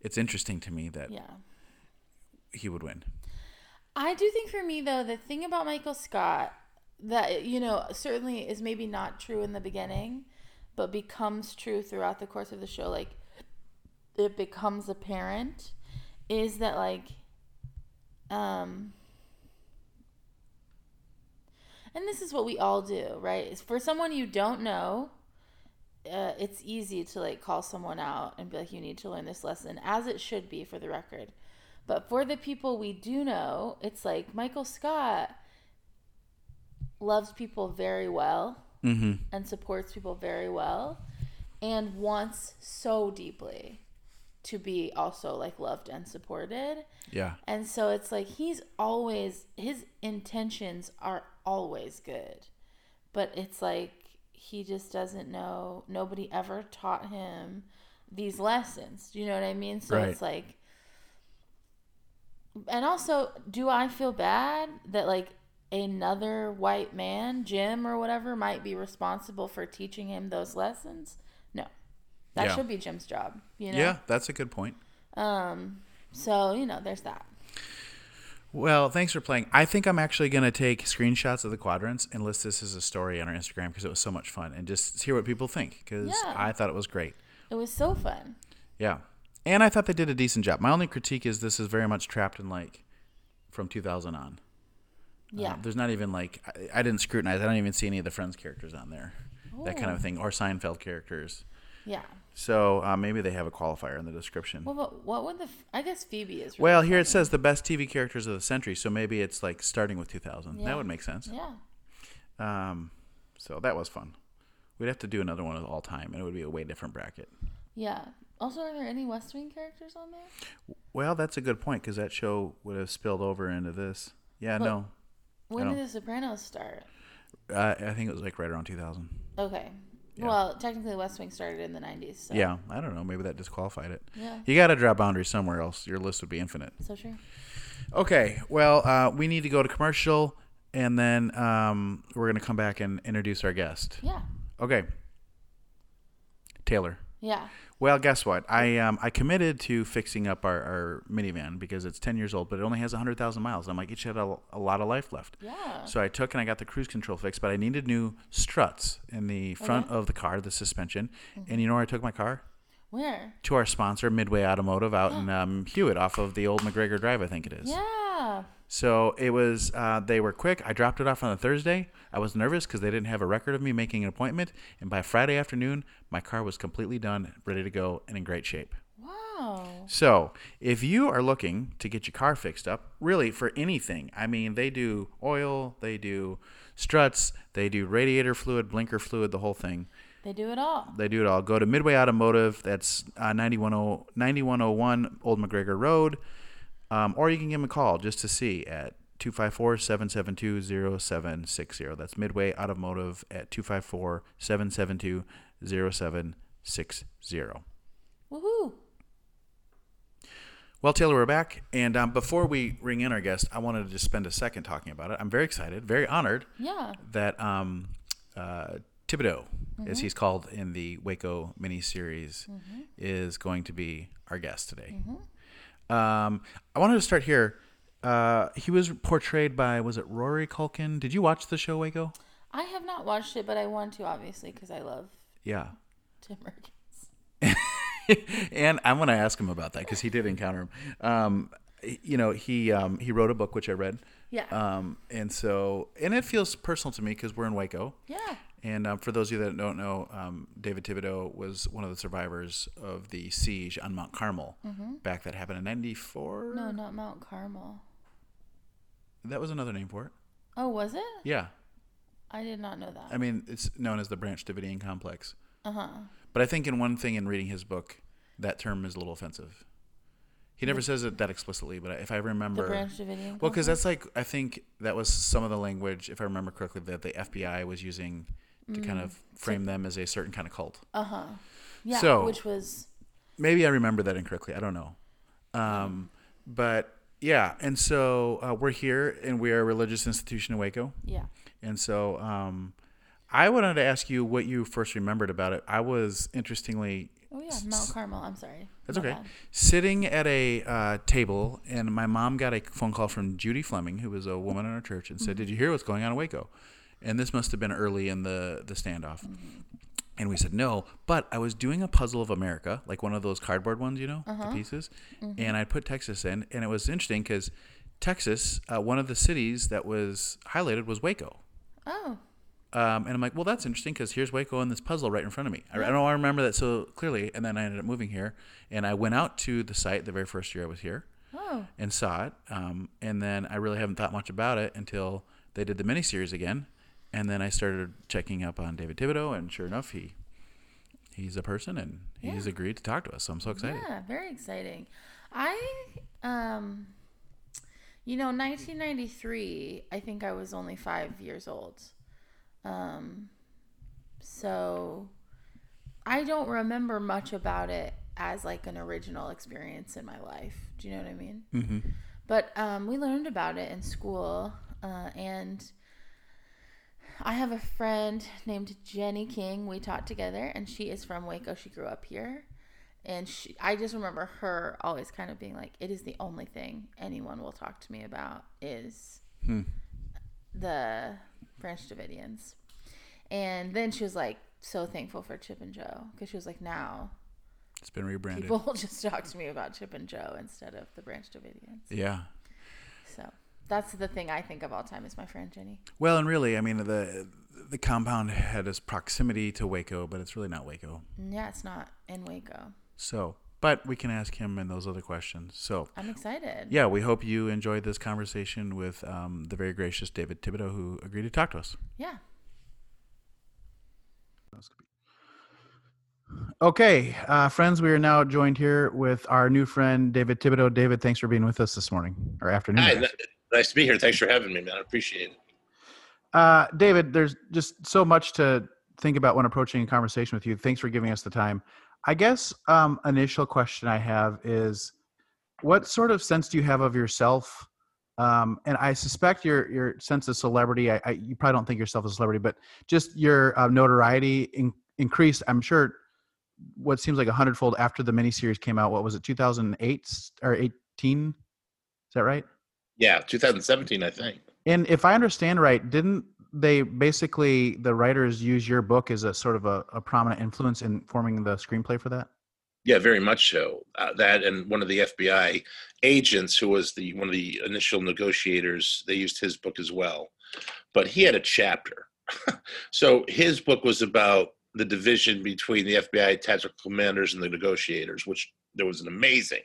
it's interesting to me that yeah. he would win. I do think for me, though, the thing about Michael Scott that, you know, certainly is maybe not true in the beginning, but becomes true throughout the course of the show, like it becomes apparent, is that like, um, and this is what we all do, right? It's for someone you don't know. Uh, it's easy to like call someone out and be like, you need to learn this lesson, as it should be, for the record. But for the people we do know, it's like Michael Scott loves people very well mm-hmm. and supports people very well and wants so deeply to be also like loved and supported. Yeah. And so it's like, he's always, his intentions are always good, but it's like, he just doesn't know, nobody ever taught him these lessons. Do you know what I mean? So right. It's like, and also, do I feel bad that like another white man, Jim or whatever, might be responsible for teaching him those lessons? No, that yeah. should be Jim's job. You know? Yeah, that's a good point. Um, so, you know, there's that. Well, thanks for playing. I think I'm actually going to take screenshots of the quadrants and list this as a story on our Instagram, because it was so much fun, and just hear what people think, because yeah. I thought it was great. It was so fun. Yeah. And I thought they did a decent job. My only critique is this is very much trapped in like from two thousand on. Yeah. Um, there's not even like, I, I didn't scrutinize. I don't even see any of the Friends characters on there. Ooh. That kind of thing, or Seinfeld characters. Yeah. So uh, maybe they have a qualifier in the description. Well, but what would the? I guess Phoebe is. Really well, here funny. It says the best T V characters of the century, so maybe it's like starting with two thousand. Yeah. That would make sense. Yeah. Um, so that was fun. We'd have to do another one of all time, and it would be a way different bracket. Yeah. Also, are there any West Wing characters on there? Well, that's a good point, because that show would have spilled over into this. Yeah, but no. When did The Sopranos start? Uh, I think it was like right around two thousand. Okay. Yeah. Well, technically West Wing started in the nineties. So. Yeah, I don't know. Maybe that disqualified it. Yeah. You got to draw boundaries somewhere else. Your list would be infinite. So true. Okay. Well, uh, we need to go to commercial, and then um, we're going to come back and introduce our guest. Yeah. Okay. Taylor. Yeah. Well, guess what? I um I committed to fixing up our, our minivan because it's ten years old, but it only has one hundred thousand miles. I'm like, it should have a, a lot of life left. Yeah. So I took and I got the cruise control fixed, but I needed new struts in the front okay. of the car, the suspension. Mm-hmm. And you know where I took my car? Where? To our sponsor, Midway Automotive, out yeah. in um, Hewitt, off of the old McGregor Drive, I think it is. Yeah. So it was, uh, they were quick. I dropped it off on a Thursday. I was nervous because they didn't have a record of me making an appointment. And by Friday afternoon, my car was completely done, ready to go, and in great shape. Wow. So if you are looking to get your car fixed up, really for anything, I mean, they do oil, they do struts, they do radiator fluid, blinker fluid, the whole thing. They do it all. They do it all. Go to Midway Automotive. That's uh, ninety-one oh one Old McGregor Road. Um, or you can give them a call just to see at two five four, seven seven two, zero seven six zero. That's Midway Automotive at two five four, seven seven two, zero seven six zero. Woohoo! Well, Taylor, we're back. And um, before we ring in our guest, I wanted to just spend a second talking about it. I'm very excited, very honored yeah. that um, uh, Thibodeau, mm-hmm. as he's called in the Waco miniseries, mm-hmm. is going to be our guest today. Mm-hmm. Um, I wanted to start here. Uh, he was portrayed by, was it Rory Culkin? Did you watch the show Waco? I have not watched it, but I want to, obviously, because I love yeah. Tim Burgess. And I'm going to ask him about that because he did encounter him. Um, you know, he um, he wrote a book, which I read. Yeah. Um, and so, and it feels personal to me because we're in Waco. Yeah. And um, for those of you that don't know, um, David Thibodeau was one of the survivors of the siege on Mount Carmel mm-hmm. back that happened in ninety-four. No, not Mount Carmel. That was another name for it. Oh, was it? Yeah. I did not know that. I mean, it's known as the Branch Davidian Complex. Uh-huh. But I think in one thing in reading his book, that term is a little offensive. He never says it that explicitly, but if I remember... The Branch Davidian? Well, because that's like, I think that was some of the language, if I remember correctly, that the F B I was using... to kind of frame them as a certain kind of cult. Uh-huh. Yeah, so, which was... Maybe I remember that incorrectly. I don't know. Um, but, yeah. And so uh, we're here, and we are a religious institution in Waco. Yeah. And so um, I wanted to ask you what you first remembered about it. I was, interestingly... Oh, yeah, Mount Carmel. I'm sorry. That's okay. Sitting at a uh, table, and my mom got a phone call from Judy Fleming, who was a woman in our church, and said, mm-hmm. did you hear what's going on in Waco? And this must have been early in the, the standoff. Mm-hmm. And we said, no, but I was doing a puzzle of America, like one of those cardboard ones, you know, uh-huh. the pieces. Mm-hmm. And I put Texas in. And it was interesting because Texas, uh, one of the cities that was highlighted was Waco. Oh. Um, and I'm like, well, that's interesting because here's Waco in this puzzle right in front of me. I, I don't remember that so clearly. And then I ended up moving here. And I went out to the site the very first year I was here oh. and saw it. Um, and then I really haven't thought much about it until they did the miniseries again. And then I started checking up on David Thibodeau, and sure enough, he he's a person, and yeah. he's agreed to talk to us. So I'm so excited. Yeah, very exciting. I, um, you know, nineteen ninety-three, I think I was only five years old. Um, so I don't remember much about it as like an original experience in my life. Do you know what I mean? Mm-hmm. But um, we learned about it in school, uh, and... I have a friend named Jenny King. We taught together, and she is from Waco. She grew up here, and she, I just remember her always kind of being like, it is the only thing anyone will talk to me about is hmm. the Branch Davidians. And then she was like so thankful for Chip and Joe, because she was like, now it's been rebranded. People just talk to me about Chip and Joe instead of the Branch Davidians. Yeah. So... That's the thing I think of all time is my friend Jenny. Well, and really, I mean, the the compound had its proximity to Waco, but it's really not Waco. Yeah, it's not in Waco. So, but we can ask him and those other questions. So I'm excited. Yeah, we hope you enjoyed this conversation with um, the very gracious David Thibodeau, who agreed to talk to us. Yeah. Okay, uh, friends, we are now joined here with our new friend, David Thibodeau. David, thanks for being with us this morning or afternoon. Hi, n- nice to be here. Thanks for having me, man. I appreciate it. Uh, David, there's just so much to think about when approaching a conversation with you. Thanks for giving us the time. I guess um, initial question I have is, what sort of sense do you have of yourself? Um, and I suspect your your sense of celebrity, I, I, you probably don't think yourself a celebrity, but just your uh, notoriety in, increased, I'm sure, what seems like a hundredfold after the miniseries came out. What was it, two thousand eight or eighteen? Is that right? Yeah, two thousand seventeen, I think. And if I understand right, didn't they basically, the writers use your book as a sort of a, a prominent influence in forming the screenplay for that? Yeah, very much so. Uh, that and one of the F B I agents who was the one of the initial negotiators, they used his book as well. But he had a chapter. So his book was about the division between the F B I tactical commanders and the negotiators, which there was an amazing,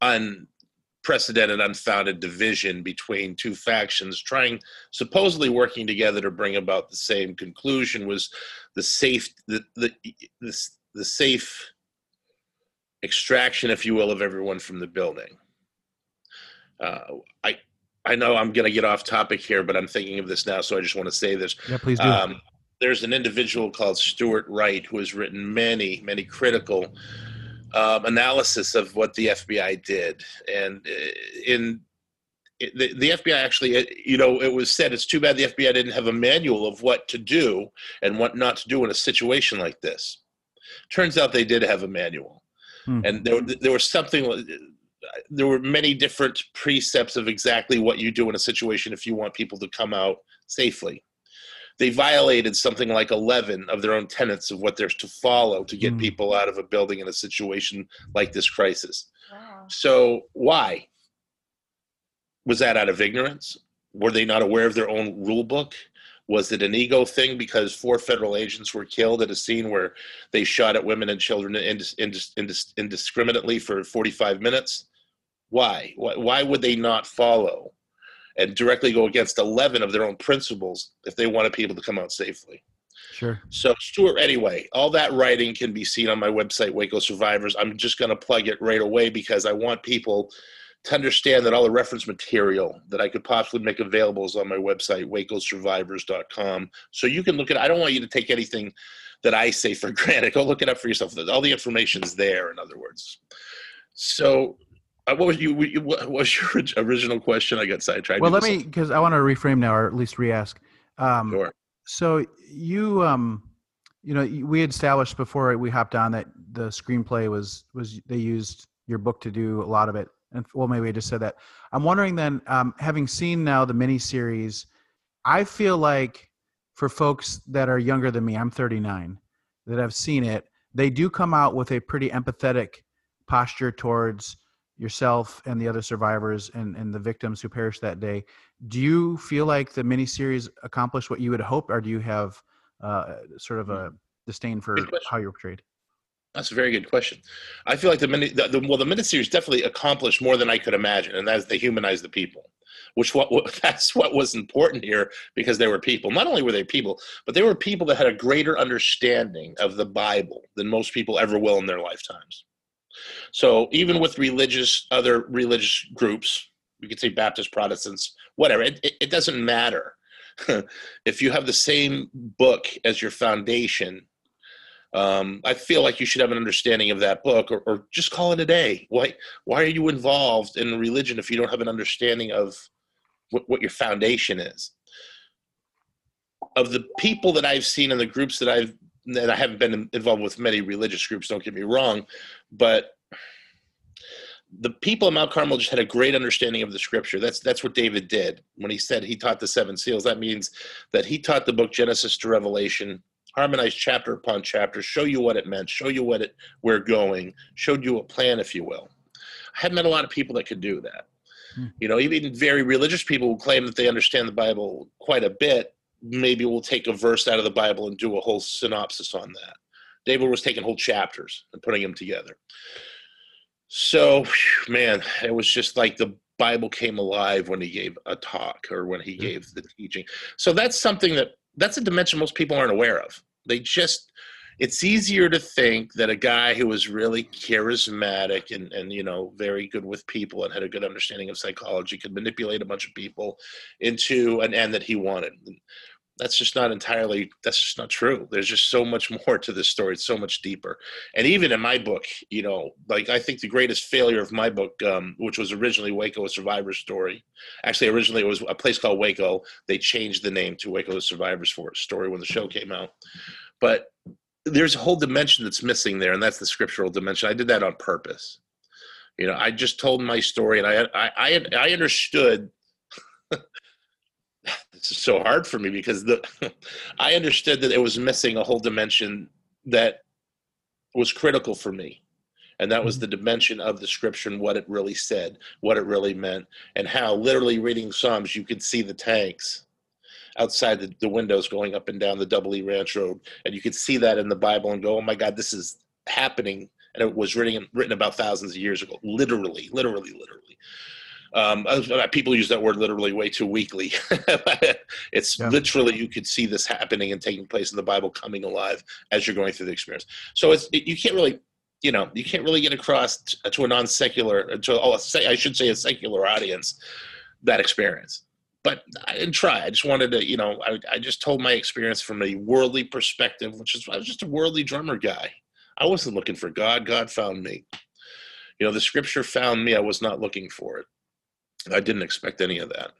unprecedented, unfounded division between two factions trying, supposedly working together to bring about the same conclusion, was the safe, the the the, the safe extraction, if you will, of everyone from the building. Uh, I I know I'm going to get off topic here, but I'm thinking of this now, so I just want to say this. Yeah, please do. Um, There's an individual called Stuart Wright who has written many, many critical um, analysis of what the F B I did. And in the, the F B I actually, you know, it was said, it's too bad the F B I didn't have a manual of what to do and what not to do in a situation like this. Turns out they did have a manual. Hmm. And there, there was something, there were many different precepts of exactly what you do in a situation if you want people to come out safely. They violated something like eleven of their own tenets of what they're to follow to get mm. people out of a building in a situation like this crisis. Wow. So why? Was that out of ignorance? Were they not aware of their own rule book? Was it an ego thing because four federal agents were killed at a scene where they shot at women and children indis- indis- indis- indiscriminately for forty-five minutes? Why? Why? Why would they not follow and directly go against eleven of their own principles if they wanted people to come out safely? Sure. So, Stuart, anyway, all that writing can be seen on my website, Waco Survivors. I'm just going to plug it right away because I want people to understand that all the reference material that I could possibly make available is on my website, waco survivors dot com. So you can look at it. I don't want you to take anything that I say for granted. Go look it up for yourself. All the information is there, in other words. So... What was, you, what was your original question? I got sidetracked. Well, let me, because I want to reframe now, or at least re-ask. Um, sure. So you, um, you know, we established before we hopped on that the screenplay was, was they used your book to do a lot of it. And well, maybe I just said that. I'm wondering then, um, having seen now the miniseries, I feel like for folks that are younger than me, I'm thirty-nine, that have seen it, they do come out with a pretty empathetic posture towards yourself and the other survivors and, and the victims who perished that day. Do you feel like the miniseries accomplished what you had hoped, or do you have uh, sort of a disdain for how you were portrayed? That's a very good question. I feel like the, mini, the, the well, the miniseries definitely accomplished more than I could imagine, and that's they humanized the people, which what, what that's what was important here, because they were people. Not only were they people, but they were people that had a greater understanding of the Bible than most people ever will in their lifetimes. So even with religious, other religious groups, you could say Baptist, Protestants, whatever, it, it, it doesn't matter. If you have the same book as your foundation, um, I feel like you should have an understanding of that book, or, or just call it a day. Why, why are you involved in religion if you don't have an understanding of what, what your foundation is? Of the people that I've seen and the groups that I've And I haven't been involved with many religious groups, don't get me wrong, but the people of Mount Carmel just had a great understanding of the scripture. That's that's what David did when he said he taught the seven seals. That means that he taught the book Genesis to Revelation, harmonized chapter upon chapter, show you what it meant, show you what it we're going, showed you a plan, if you will. I haven't met a lot of people that could do that. Hmm. You know, even very religious people who claim that they understand the Bible quite a bit, maybe we'll take a verse out of the Bible and do a whole synopsis on that. David was taking whole chapters and putting them together. So, man, it was just like the Bible came alive when he gave a talk or when he gave the teaching. So that's something that, that's a dimension most people aren't aware of. They just, it's easier to think that a guy who was really charismatic and, and, you know, very good with people and had a good understanding of psychology could manipulate a bunch of people into an end that he wanted. That's just not entirely, that's just not true. There's just so much more to this story. It's so much deeper. And even in my book, you know, like I think the greatest failure of my book, um, which was originally Waco, a Survivor Story. Actually, originally it was a place called Waco. They changed the name to Waco, a Survivor Story when the show came out. But there's a whole dimension that's missing there, and that's the scriptural dimension. I did that on purpose. You know, I just told my story, and I, I, I, I understood It's so hard for me because the I understood that it was missing a whole dimension that was critical for me. And that was the dimension of the scripture and what it really said, what it really meant, and how literally reading Psalms, you could see the tanks outside the, the windows going up and down the Double E Ranch Road. And you could see that in the Bible and go, oh my God, this is happening. And it was written, written about thousands of years ago, literally, literally, literally. Um, people use that word literally way too weakly. It's yeah. Literally, you could see this happening and taking place in the Bible, coming alive as you're going through the experience. So it's, it, you can't really, you know, you can't really get across to, to a non-secular, to oh, I should say a secular audience, that experience. But I didn't try. I just wanted to, you know, I, I just told my experience from a worldly perspective, which is, I was just a worldly drummer guy. I wasn't looking for God. God found me. You know, the scripture found me. I was not looking for it. I didn't expect any of that.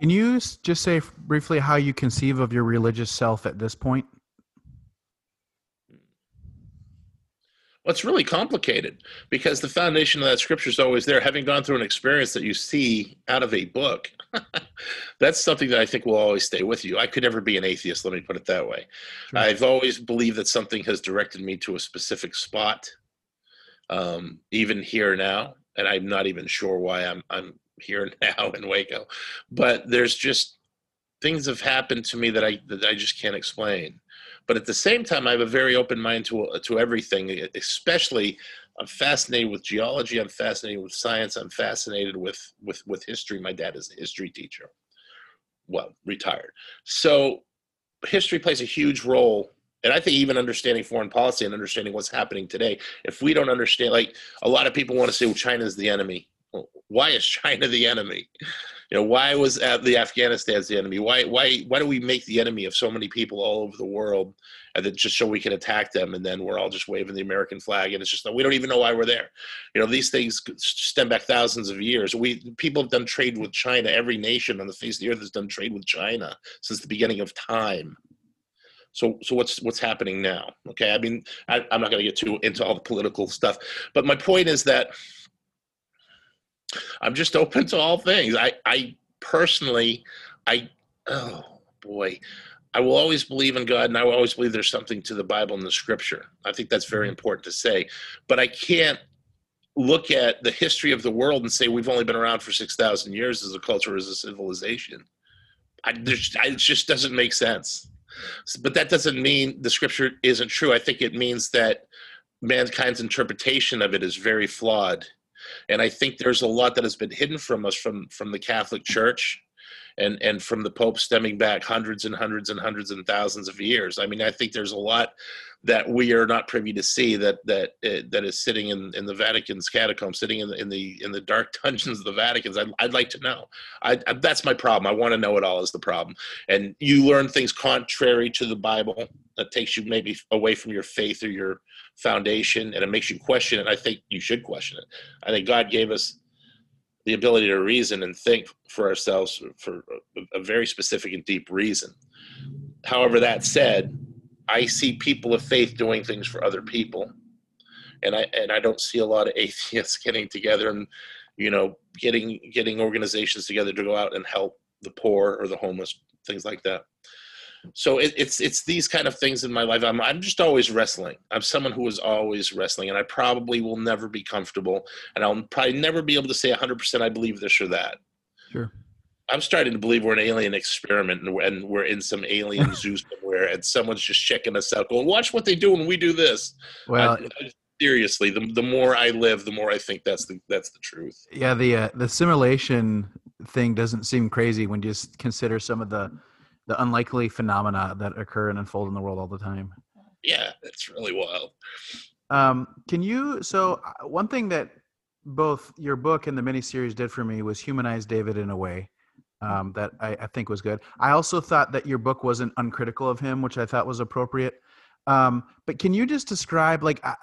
Can you just say briefly how you conceive of your religious self at this point? Well, it's really complicated because the foundation of that scripture is always there. Having gone through an experience that you see out of a book, that's something that I think will always stay with you. I could never be an atheist, let me put it that way. Mm-hmm. I've always believed that something has directed me to a specific spot. Um, even here now, and I'm not even sure why I'm I'm here now in Waco, but there's just things have happened to me that I that I just can't explain. But at the same time, I have a very open mind to to everything. Especially, I'm fascinated with geology. I'm fascinated with science. I'm fascinated with with with history. My dad is a history teacher, well, retired. So history plays a huge role. And I think even understanding foreign policy and understanding what's happening today, if we don't understand, like a lot of people want to say, well, China is the enemy. Well, why is China the enemy? You know, why was the Afghanistan's the enemy? Why, why, why do we make the enemy of so many people all over the world and that just so we can attack them? And then we're all just waving the American flag. And it's just, we don't even know why we're there. You know, these things stem back thousands of years. We, people have done trade with China. Every nation on the face of the earth has done trade with China since the beginning of time. So, so what's what's happening now? Okay, I mean, I, I'm not going to get too into all the political stuff, but my point is that I'm just open to all things. I, I personally, I, oh boy, I will always believe in God, and I will always believe there's something to the Bible and the Scripture. I think that's very important to say, but I can't look at the history of the world and say we've only been around for six thousand years as a culture, as a civilization. I, there's, I, it just doesn't make sense. But that doesn't mean the scripture isn't true. I think it means that mankind's interpretation of it is very flawed. And I think there's a lot that has been hidden from us from, from the Catholic Church and, and from the Pope stemming back hundreds and hundreds and hundreds and thousands of years. I mean, I think there's a lot that we are not privy to see that that uh, that is sitting in, in the Vatican's catacombs, sitting in the in the, in the dark dungeons of the Vatican's. I'd, I'd like to know. I, I, that's my problem. I want to know it all is the problem. And you learn things contrary to the Bible that takes you maybe away from your faith or your foundation, and it makes you question it. I think you should question it. I think God gave us the ability to reason and think for ourselves for a, a very specific and deep reason. However, that said, I see people of faith doing things for other people. And I, and I don't see a lot of atheists getting together and, you know, getting, getting organizations together to go out and help the poor or the homeless, things like that. So it, it's, it's these kind of things in my life. I'm, I'm just always wrestling. I'm someone who is always wrestling, and I probably will never be comfortable, and I'll probably never be able to say a hundred percent, I believe this or that. Sure. I'm starting to believe we're an alien experiment and we're in some alien zoo somewhere and someone's just checking us out going, watch what they do when we do this. Well, I, I, seriously, the, the more I live, the more I think that's the, that's the truth. Yeah. The, uh, the simulation thing doesn't seem crazy when you just consider some of the the unlikely phenomena that occur and unfold in the world all the time. Yeah, that's really wild. Um, can you, so one thing that both your book and the miniseries did for me was humanize David in a way um, that I, I think was good. I also thought that your book wasn't uncritical of him, which I thought was appropriate. Um, but can you just describe, like, I,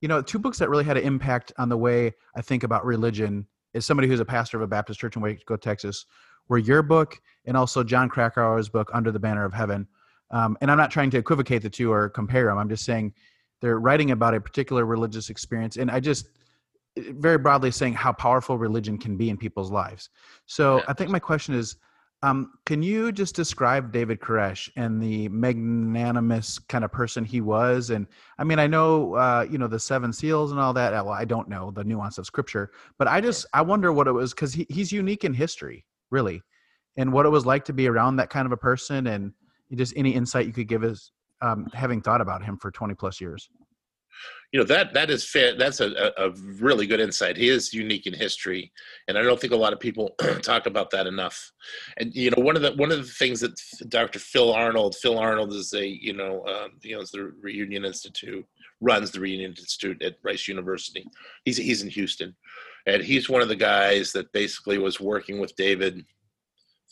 you know, two books that really had an impact on the way I think about religion as somebody who's a pastor of a Baptist church in Waco, Texas, were your book and also John Krakauer's book, Under the Banner of Heaven. Um, and I'm not trying to equivocate the two or compare them. I'm just saying they're writing about a particular religious experience. And I just very broadly saying how powerful religion can be in people's lives. So yeah. I think my question is, um, can you just describe David Koresh and the magnanimous kind of person he was? And I mean, I know, uh, you know, the seven seals and all that. Well, I don't know the nuance of scripture, but I just, I wonder what it was. Cause he, he's unique in history really. And what it was like to be around that kind of a person and, just any insight you could give us, um, having thought about him for twenty plus years. You know, that, that is fair. That's a, a really good insight. He is unique in history. And I don't think a lot of people talk about that enough. And, you know, one of the, one of the things that Doctor Phil Arnold, Phil Arnold is a, you know, um, you know, is the Reunion Institute, runs the Reunion Institute at Rice University. He's, he's in Houston. And he's one of the guys that basically was working with David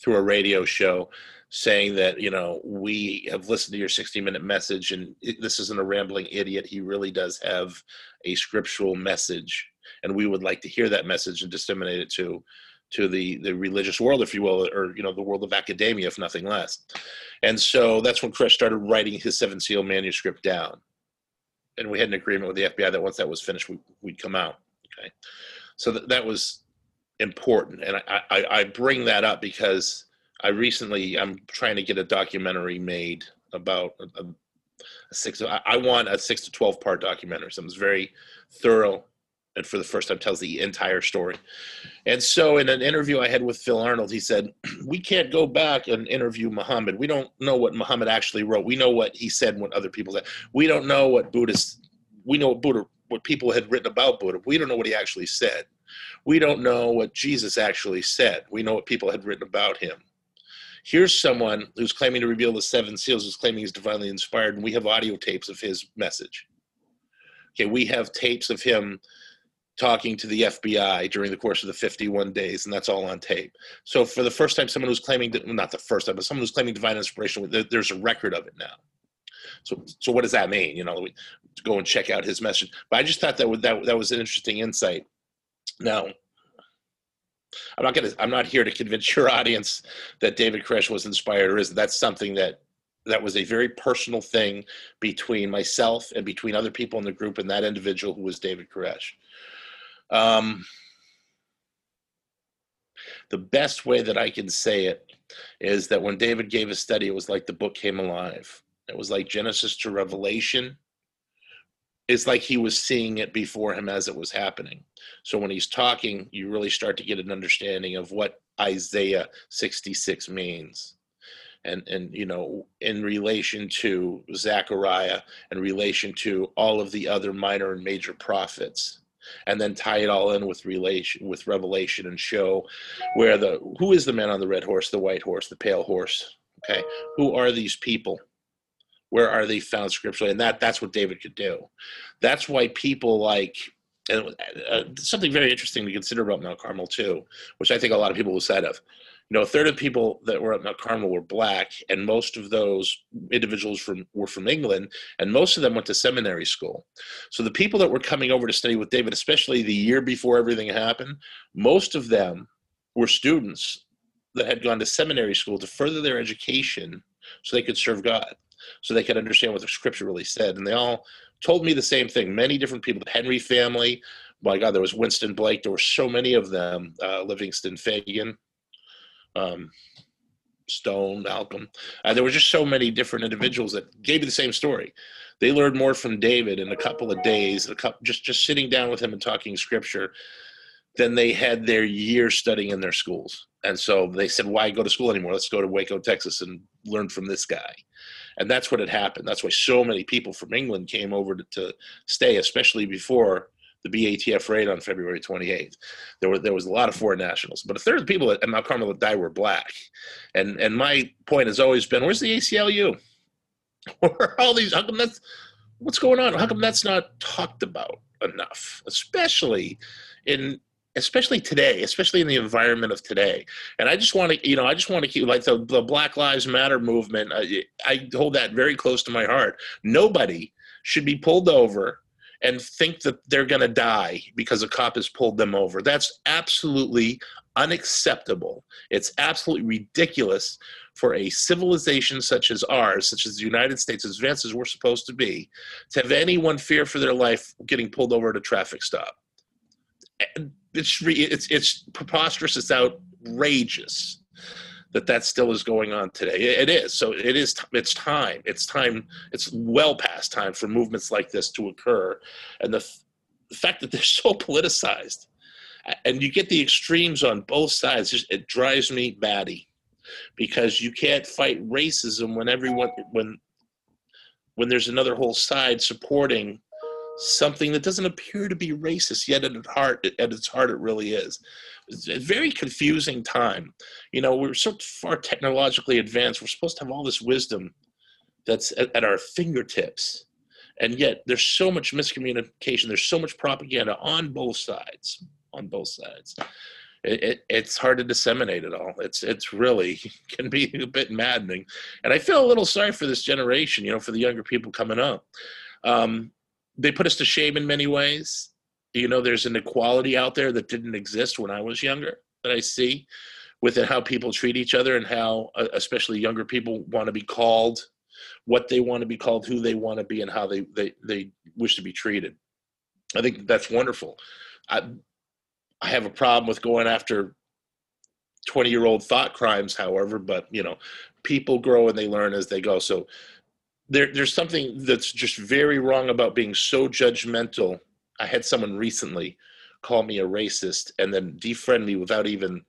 through a radio show, saying that, you know, we have listened to your sixty minute message and it, this isn't a rambling idiot. He really does have a scriptural message and we would like to hear that message and disseminate it to, to the, the religious world, if you will, or, you know, the world of academia, if nothing less. And so that's when Koresh started writing his Seven Seal manuscript down. And we had an agreement with the F B I that once that was finished, we, we'd come out. Okay. So th- that was important. And I, I, I bring that up because I recently, I'm trying to get a documentary made about a, a six, I want a six to twelve part documentary. Something's very thorough and for the first time tells the entire story. And so in an interview I had with Phil Arnold, he said, we can't go back and interview Muhammad. We don't know what Muhammad actually wrote. We know what he said and what other people said. We don't know what Buddhists, we know what Buddha, what people had written about Buddha. We don't know what he actually said. We don't know what Jesus actually said. We know what people had written about him. Here's someone who's claiming to reveal the seven seals, who's claiming he's divinely inspired, and we have audio tapes of his message. Okay, we have tapes of him talking to the F B I during the course of the fifty-one days, and that's all on tape. So for the first time, someone who's claiming, to, well, not the first time, but someone who's claiming divine inspiration, there, there's a record of it now. So so what does that mean? You know, we, to go and check out his message. But I just thought that, would, that, that was an interesting insight. Now, I'm not going to, I'm not here to convince your audience that David Koresh was inspired or isn't. That's something that, that was a very personal thing between myself and between other people in the group and that individual who was David Koresh. Um, the best way that I can say it is that when David gave his study, it was like the book came alive. It was like Genesis to Revelation. It's like he was seeing it before him as it was happening. So when he's talking, you really start to get an understanding of what Isaiah sixty-six means. And, and you know, in relation to Zechariah, in relation to all of the other minor and major prophets, and then tie it all in with relation with Revelation and show where the, who is the man on the red horse, the white horse, the pale horse, okay? Who are these people? Where are they found scripturally? And that, that's what David could do. That's why people like, and uh, something very interesting to consider about Mount Carmel too, which I think a lot of people lose sight of. You know, a third of people that were at Mount Carmel were black, and most of those individuals from were from England, and most of them went to seminary school. So the people that were coming over to study with David, especially the year before everything happened, most of them were students that had gone to seminary school to further their education so they could serve God. So they could understand what the scripture really said. And they all told me the same thing. Many different people, the Henry family, my God, there was Winston Blake. There were so many of them, uh, Livingston Fagan, um, Stone, Malcolm. Uh, there were just so many different individuals that gave me the same story. They learned more from David in a couple of days, a couple, just, just sitting down with him and talking scripture, than they had their year studying in their schools. And so they said, why go to school anymore? Let's go to Waco, Texas and learn from this guy. And that's what had happened. That's why so many people from England came over to, to stay, especially before the B A T F raid on February twenty-eighth. There were there was a lot of foreign nationals, but a third of the people at Mount Carmel that died were black. And and my point has always been, where's the A C L U? Where are all these? How come that's what's going on? How come that's not talked about enough, especially in especially today, especially in the environment of today? And I just want to, you know, I just want to keep like the, the Black Lives Matter movement. I, I hold that very close to my heart. Nobody should be pulled over and think that they're going to die because a cop has pulled them over. That's absolutely unacceptable. It's absolutely ridiculous for a civilization such as ours, such as the United States, as advanced as we're supposed to be, to have anyone fear for their life getting pulled over at a traffic stop. It's, it's, it's preposterous. It's outrageous that that still is going on today. It is. So it is, it's time, it's time, it's well past time for movements like this to occur. And the, f- the fact that they're so politicized and you get the extremes on both sides, just, it drives me batty, because you can't fight racism when everyone, when, when there's another whole side supporting something that doesn't appear to be racist, yet at its heart, at its heart, it really is. It's a very confusing time. You know, we're so far technologically advanced. We're supposed to have all this wisdom that's at, at our fingertips, and yet there's so much miscommunication. There's so much propaganda on both sides. On both sides, it, it, it's hard to disseminate it all. It's it's really can be a bit maddening, and I feel a little sorry for this generation. You know, for the younger people coming up. Um, They put us to shame in many ways. You know, there's an equality out there that didn't exist when I was younger that I see within how people treat each other and how, uh, especially younger people, want to be called, what they want to be called, who they want to be, and how they, they, they wish to be treated. I think that's wonderful. I, I have a problem with going after twenty-year-old thought crimes, however, but, you know, people grow and they learn as they go. So There, there's something that's just very wrong about being so judgmental. I had someone recently call me a racist and then defriend me without even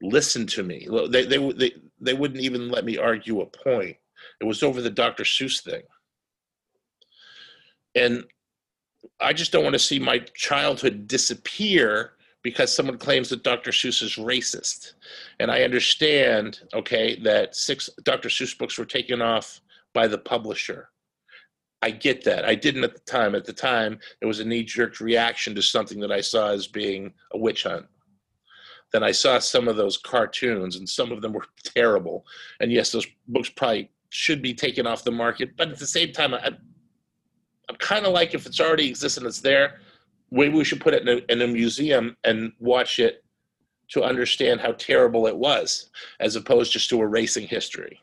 listen to me. They, they, they, they wouldn't even let me argue a point. It was over the Doctor Seuss thing. And I just don't want to see my childhood disappear because someone claims that Doctor Seuss is racist. And I understand, okay, that six Doctor Seuss books were taken off by the publisher. I get that. I didn't at the time. At the time, it was a knee-jerk reaction to something that I saw as being a witch hunt. Then I saw some of those cartoons, and some of them were terrible. And yes, those books probably should be taken off the market, but at the same time, I, I'm kind of like, if it's already exists and it's there, maybe we should put it in a, in a museum and watch it to understand how terrible it was, as opposed just to erasing history.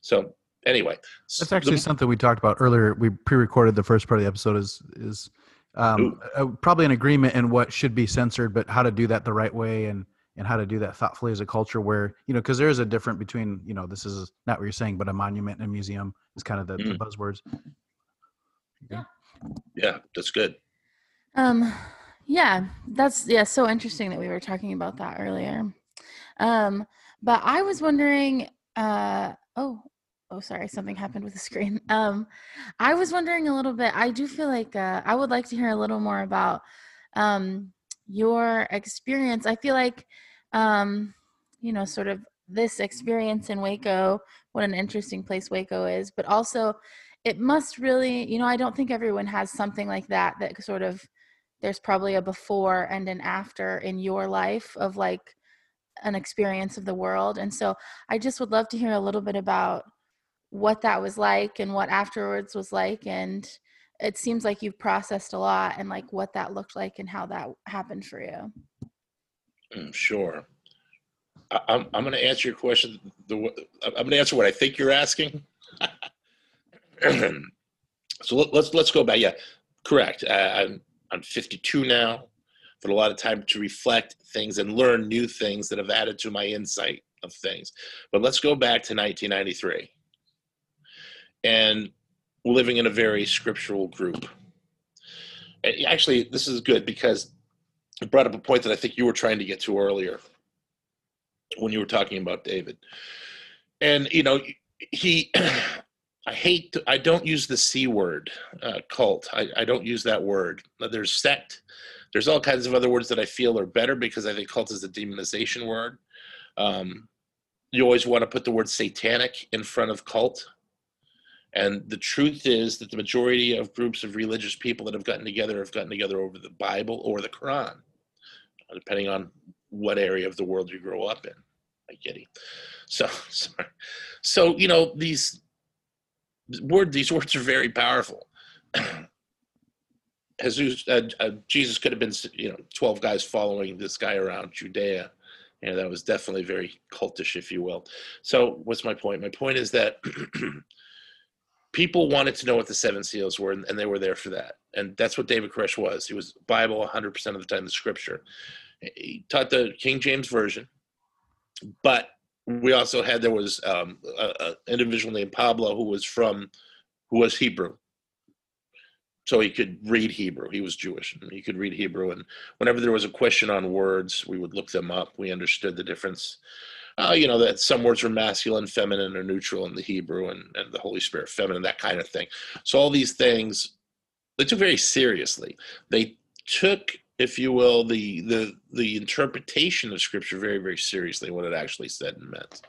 So, anyway, that's actually the, something we talked about earlier. We pre-recorded the first part of the episode is, is um, uh, probably an agreement in what should be censored, but how to do that the right way and, and how to do that thoughtfully as a culture where, you know, cause there is a difference between, you know, this is not what you're saying, but a monument and a museum is kind of the, mm. the buzzwords. Yeah. Yeah. That's good. Um, yeah, that's yeah. So interesting that we were talking about that earlier. Um, but I was wondering, uh, Oh, Oh, sorry, something happened with the screen. Um, I was wondering a little bit, I do feel like uh, I would like to hear a little more about um, your experience. I feel like, um, you know, sort of this experience in Waco, what an interesting place Waco is, but also it must really, you know, I don't think everyone has something like that, that sort of, there's probably a before and an after in your life of like an experience of the world. And so I just would love to hear a little bit about what that was like and what afterwards was like. And it seems like you've processed a lot and like what that looked like and how that happened for you. Sure. I, I'm, I'm going to answer your question. The, I'm going to answer what I think you're asking. So let, let's, let's go back. Yeah, correct. Uh, I'm, I'm fifty-two now, but a lot of time to reflect things and learn new things that have added to my insight of things. But let's go back to nineteen ninety-three. And living in a very scriptural group. Actually, this is good because it brought up a point that I think you were trying to get to earlier when you were talking about David. And, you know, he, I hate, I don't use the C word, uh, cult. I, I don't use that word. There's sect. There's all kinds of other words that I feel are better because I think cult is a demonization word. Um, you always want to put the word satanic in front of cult. And the truth is that the majority of groups of religious people that have gotten together have gotten together over the Bible or the Quran, depending on what area of the world you grow up in. I get it. So, sorry. So, you know, these word, these words are very powerful. Jesus, uh, uh, Jesus could have been, you know, twelve guys following this guy around Judea. And that was definitely very cultish, if you will. So what's my point? My point is that people wanted to know what the seven seals were, and they were there for that. And that's what David Koresh was. He was Bible one hundred percent of the time, the scripture. He taught the King James Version, but we also had, there was um, an individual named Pablo who was from, who was Hebrew. So he could read Hebrew. He was Jewish and he could read Hebrew. And whenever there was a question on words, we would look them up. We understood the difference. Uh, you know, that some words were masculine, feminine, or neutral in the Hebrew, and, and the Holy Spirit feminine, that kind of thing. So all these things, they took very seriously. They took, if you will, the the the interpretation of Scripture very, very seriously, what it actually said and meant.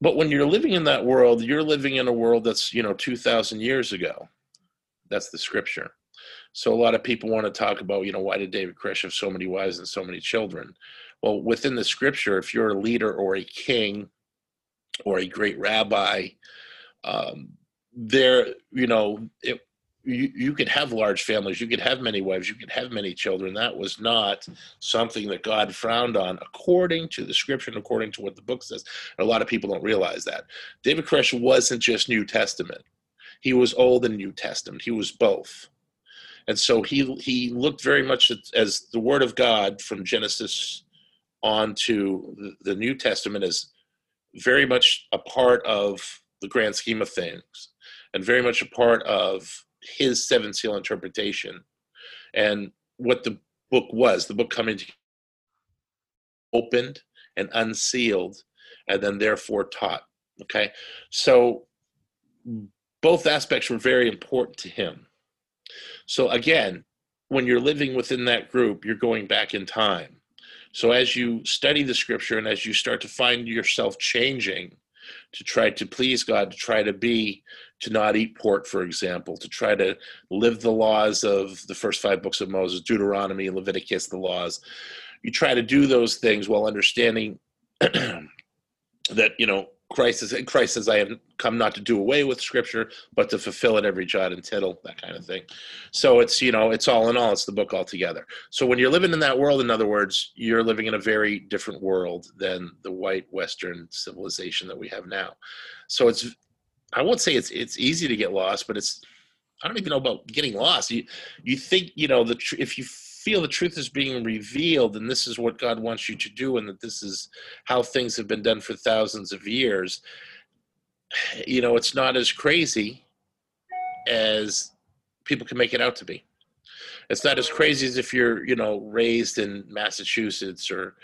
But when you're living in that world, you're living in a world that's, you know, two thousand years ago. That's the scripture. So a lot of people want to talk about, you know, why did David Koresh have so many wives and so many children? Well, within the scripture, if you're a leader or a king or a great rabbi, um, there, you know, it, you, you could have large families. You could have many wives. You could have many children. That was not something that God frowned on according to the scripture and according to what the book says. And a lot of people don't realize that. David Koresh wasn't just New Testament. He was Old and New Testament. He was both. And so he he looked very much at, as the Word of God from Genesis on to the, the New Testament is very much a part of the grand scheme of things and very much a part of his seven seal interpretation and what the book was. The book coming to opened and unsealed and then therefore taught. Okay? So both aspects were very important to him. So again, when you're living within that group, you're going back in time. So as you study the scripture and as you start to find yourself changing to try to please God, to try to be, to not eat pork, for example, to try to live the laws of the first five books of Moses, Deuteronomy, Leviticus, the laws, you try to do those things while understanding that, you know, Christ, is, Christ says, I have come not to do away with scripture, but to fulfill it every jot and tittle, that kind of thing. So it's, you know, it's all in all, it's the book altogether. So when you're living in that world, in other words, you're living in a very different world than the white Western civilization that we have now. So it's, I won't say it's it's easy to get lost, but it's, I don't even know about getting lost. You, you think, you know, the tr- if you feel the truth is being revealed and this is what God wants you to do and that this is how things have been done for thousands of years, you know, it's not as crazy as people can make it out to be. It's not as crazy as if you're, you know, raised in Massachusetts or,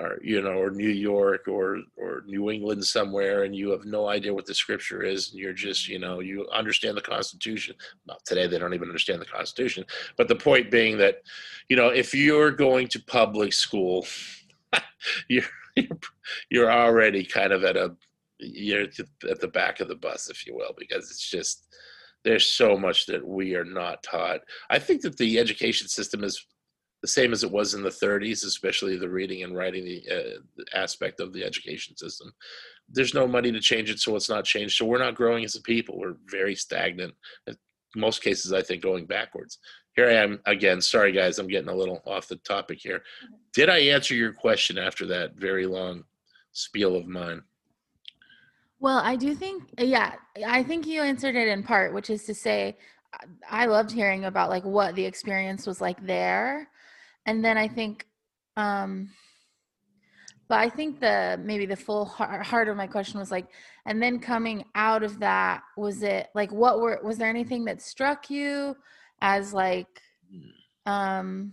or you know, or New York or, or New England somewhere and you have no idea what the scripture is and you're just, you know, you understand the Constitution. Well, today they don't even understand the Constitution. But the point being that, you know, if you're going to public school, you're, you're already kind of at a, you're at the back of the bus, if you will, because it's just, there's so much that we are not taught. I think that the education system is the same as it was in the thirties, especially the reading and writing the, uh, the aspect of the education system. There's no money to change it, so it's not changed. So we're not growing as a people. We're very stagnant. In most cases, I think, going backwards. Here I am again. Sorry, guys, I'm getting a little off the topic here. Did I answer your question after that very long spiel of mine? Well, I do think, yeah, I think you answered it in part, which is to say, I loved hearing about like what the experience was like there. And then I think, um, but I think the, maybe the full heart of my question was like, and then coming out of that, was it like, what were, was there anything that struck you as like, um,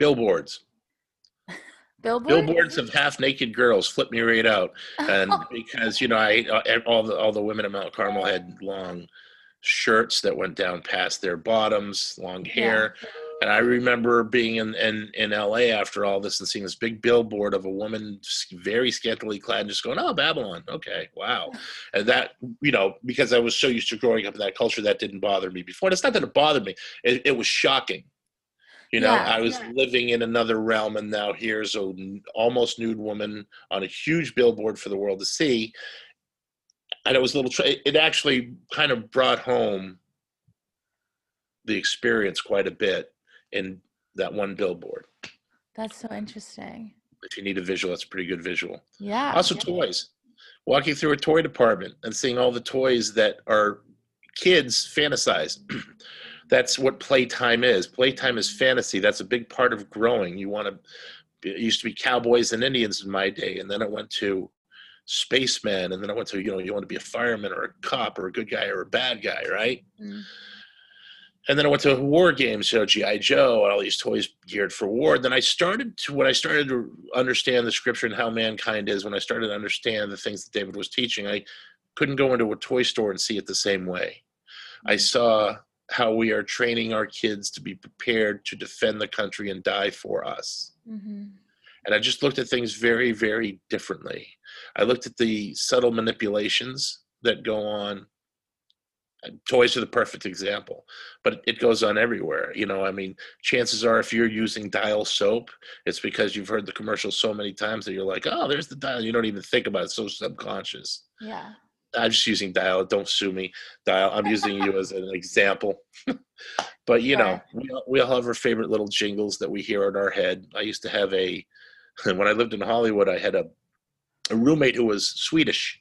billboards? Billboard? Billboards of half-naked girls flip me right out, and because you know, I all the all the women of Mount Carmel had long shirts that went down past their bottoms, long hair, yeah. And I remember being in, in in L A after all this and seeing this big billboard of a woman very scantily clad, and just going, "Oh, Babylon, okay, wow," and that, you know, because I was so used to growing up in that culture, that didn't bother me before. And it's not that it bothered me; it, it was shocking. You know, yeah, I was yeah. living in another realm, and now here's a n- almost nude woman on a huge billboard for the world to see. And it was a little, tra- it actually kind of brought home the experience quite a bit in that one billboard. That's so interesting. If you need a visual, that's a pretty good visual. Yeah. Also yeah. toys. Walking through a toy department and seeing all the toys that are kids fantasize. That's what playtime is. Playtime is fantasy. That's a big part of growing. You want to, it used to be cowboys and Indians in my day. And then it went to spacemen. And then it went to, you know, you want to be a fireman or a cop or a good guy or a bad guy, right? Mm-hmm. And then I went to war games, you know, G I Joe, and all these toys geared for war. Then I started to, when I started to understand the scripture and how mankind is, when I started to understand the things that David was teaching, I couldn't go into a toy store and see it the same way. Mm-hmm. I saw how we are training our kids to be prepared to defend the country and die for us. Mm-hmm. And I just looked at things very, very differently. I looked at the subtle manipulations that go on. Toys are the perfect example, but it goes on everywhere. You know, I mean, chances are if you're using Dial soap, it's because you've heard the commercial so many times that you're like, oh, there's the Dial. You don't even think about it. It's so subconscious. Yeah. I'm just using Dial. Don't sue me, Dial. I'm using you as an example. But, you know, we all, we all have our favorite little jingles that we hear in our head. I used to have a, when I lived in Hollywood, I had a, a roommate who was Swedish.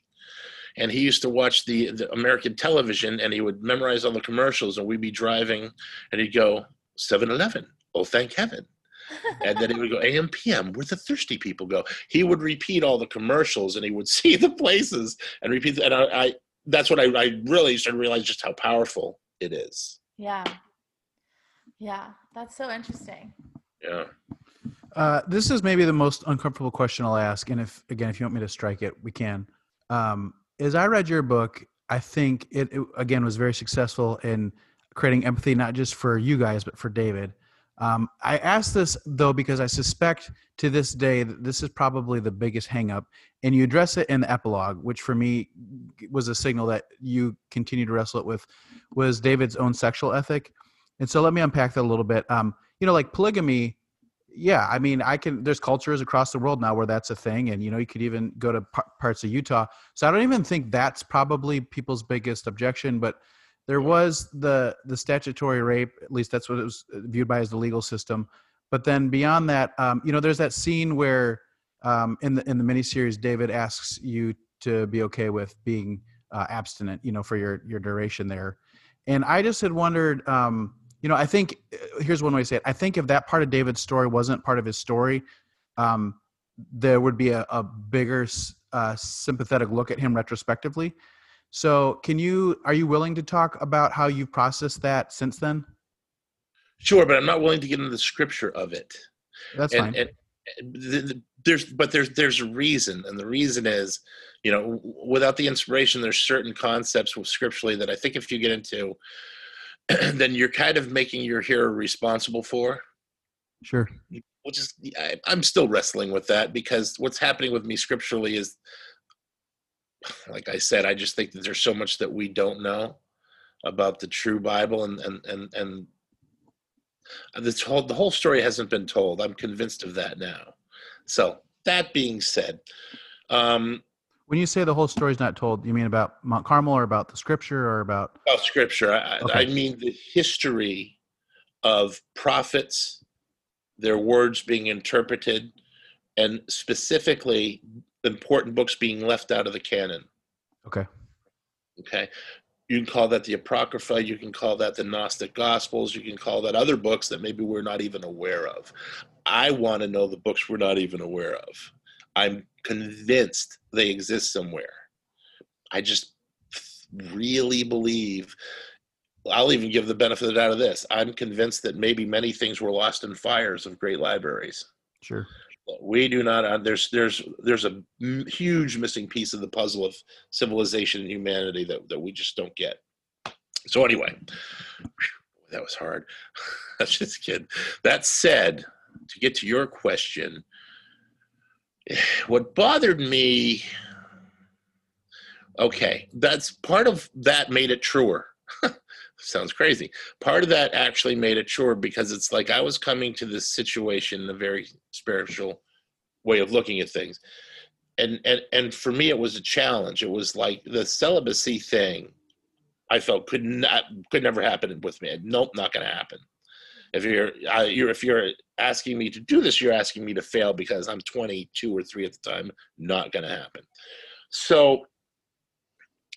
And he used to watch the, the American television, and he would memorize all the commercials. And we'd be driving, and he'd go, seven eleven, oh, thank heaven. And then he would go, A M P M, where the thirsty people go. He would repeat all the commercials, and he would see the places and repeat. And I, I that's what I, I really started to realize just how powerful it is. Yeah. Yeah. That's so interesting. Yeah. Uh, this is maybe the most uncomfortable question I'll ask. And if, again, if you want me to strike it, we can. Um, as I read your book, I think it, it again, was very successful in creating empathy, not just for you guys, but for David. Um, I ask this though, because I suspect to this day that this is probably the biggest hang up, and you address it in the epilogue, which for me was a signal that you continue to wrestle it with, was David's own sexual ethic. And so let me unpack that a little bit. Um, you know, like polygamy. Yeah. I mean, I can, there's cultures across the world now where that's a thing. And, you know, you could even go to par- parts of Utah. So I don't even think that's probably people's biggest objection, but there was the the statutory rape, at least that's what it was viewed by as the legal system. But then beyond that, um, you know, there's that scene where um, in the in the miniseries, David asks you to be okay with being uh, abstinent, you know, for your your duration there. And I just had wondered, um, you know, I think, here's one way to say it. I think if that part of David's story wasn't part of his story, um, there would be a, a bigger uh, sympathetic look at him retrospectively. So can you, are you willing to talk about how you've processed that since then? Sure, but I'm not willing to get into the scripture of it. That's and, fine. And there's, but there's, there's a reason. And the reason is, you know, without the inspiration, there's certain concepts scripturally that I think if you get into, then you're kind of making your hero responsible for. Sure. Which is, I, I'm still wrestling with that, because what's happening with me scripturally is, like I said, I just think that there's so much that we don't know about the true Bible, and and and and this whole, the whole story hasn't been told. I'm convinced of that now. So that being said, um, when you say the whole story's not told, you mean about Mount Carmel or about the scripture or about? Oh, scripture. I, okay. I mean the history of prophets, their words being interpreted, and specifically important books being left out of the canon. Okay. Okay. You can call that the Apocrypha. You can call that the Gnostic Gospels. You can call that other books that maybe we're not even aware of. I want to know the books we're not even aware of. I'm convinced they exist somewhere. I just really believe, I'll even give the benefit of the doubt of this. I'm convinced that maybe many things were lost in fires of great libraries. Sure. We do not. Uh, there's there's there's a m huge missing piece of the puzzle of civilization and humanity that that we just don't get. So anyway, that was hard. I was just kidding. That said, to get to your question, what bothered me. Okay, that's part of that made it truer. Sounds crazy. Part of that actually made it sure, because it's like I was coming to this situation in a very spiritual way of looking at things. And, and, and for me, it was a challenge. It was like the celibacy thing I felt could not, could never happen with me. Nope, not going to happen. If you're, I, you're, if you're asking me to do this, you're asking me to fail, because I'm twenty-two or three at the time. Not going to happen. So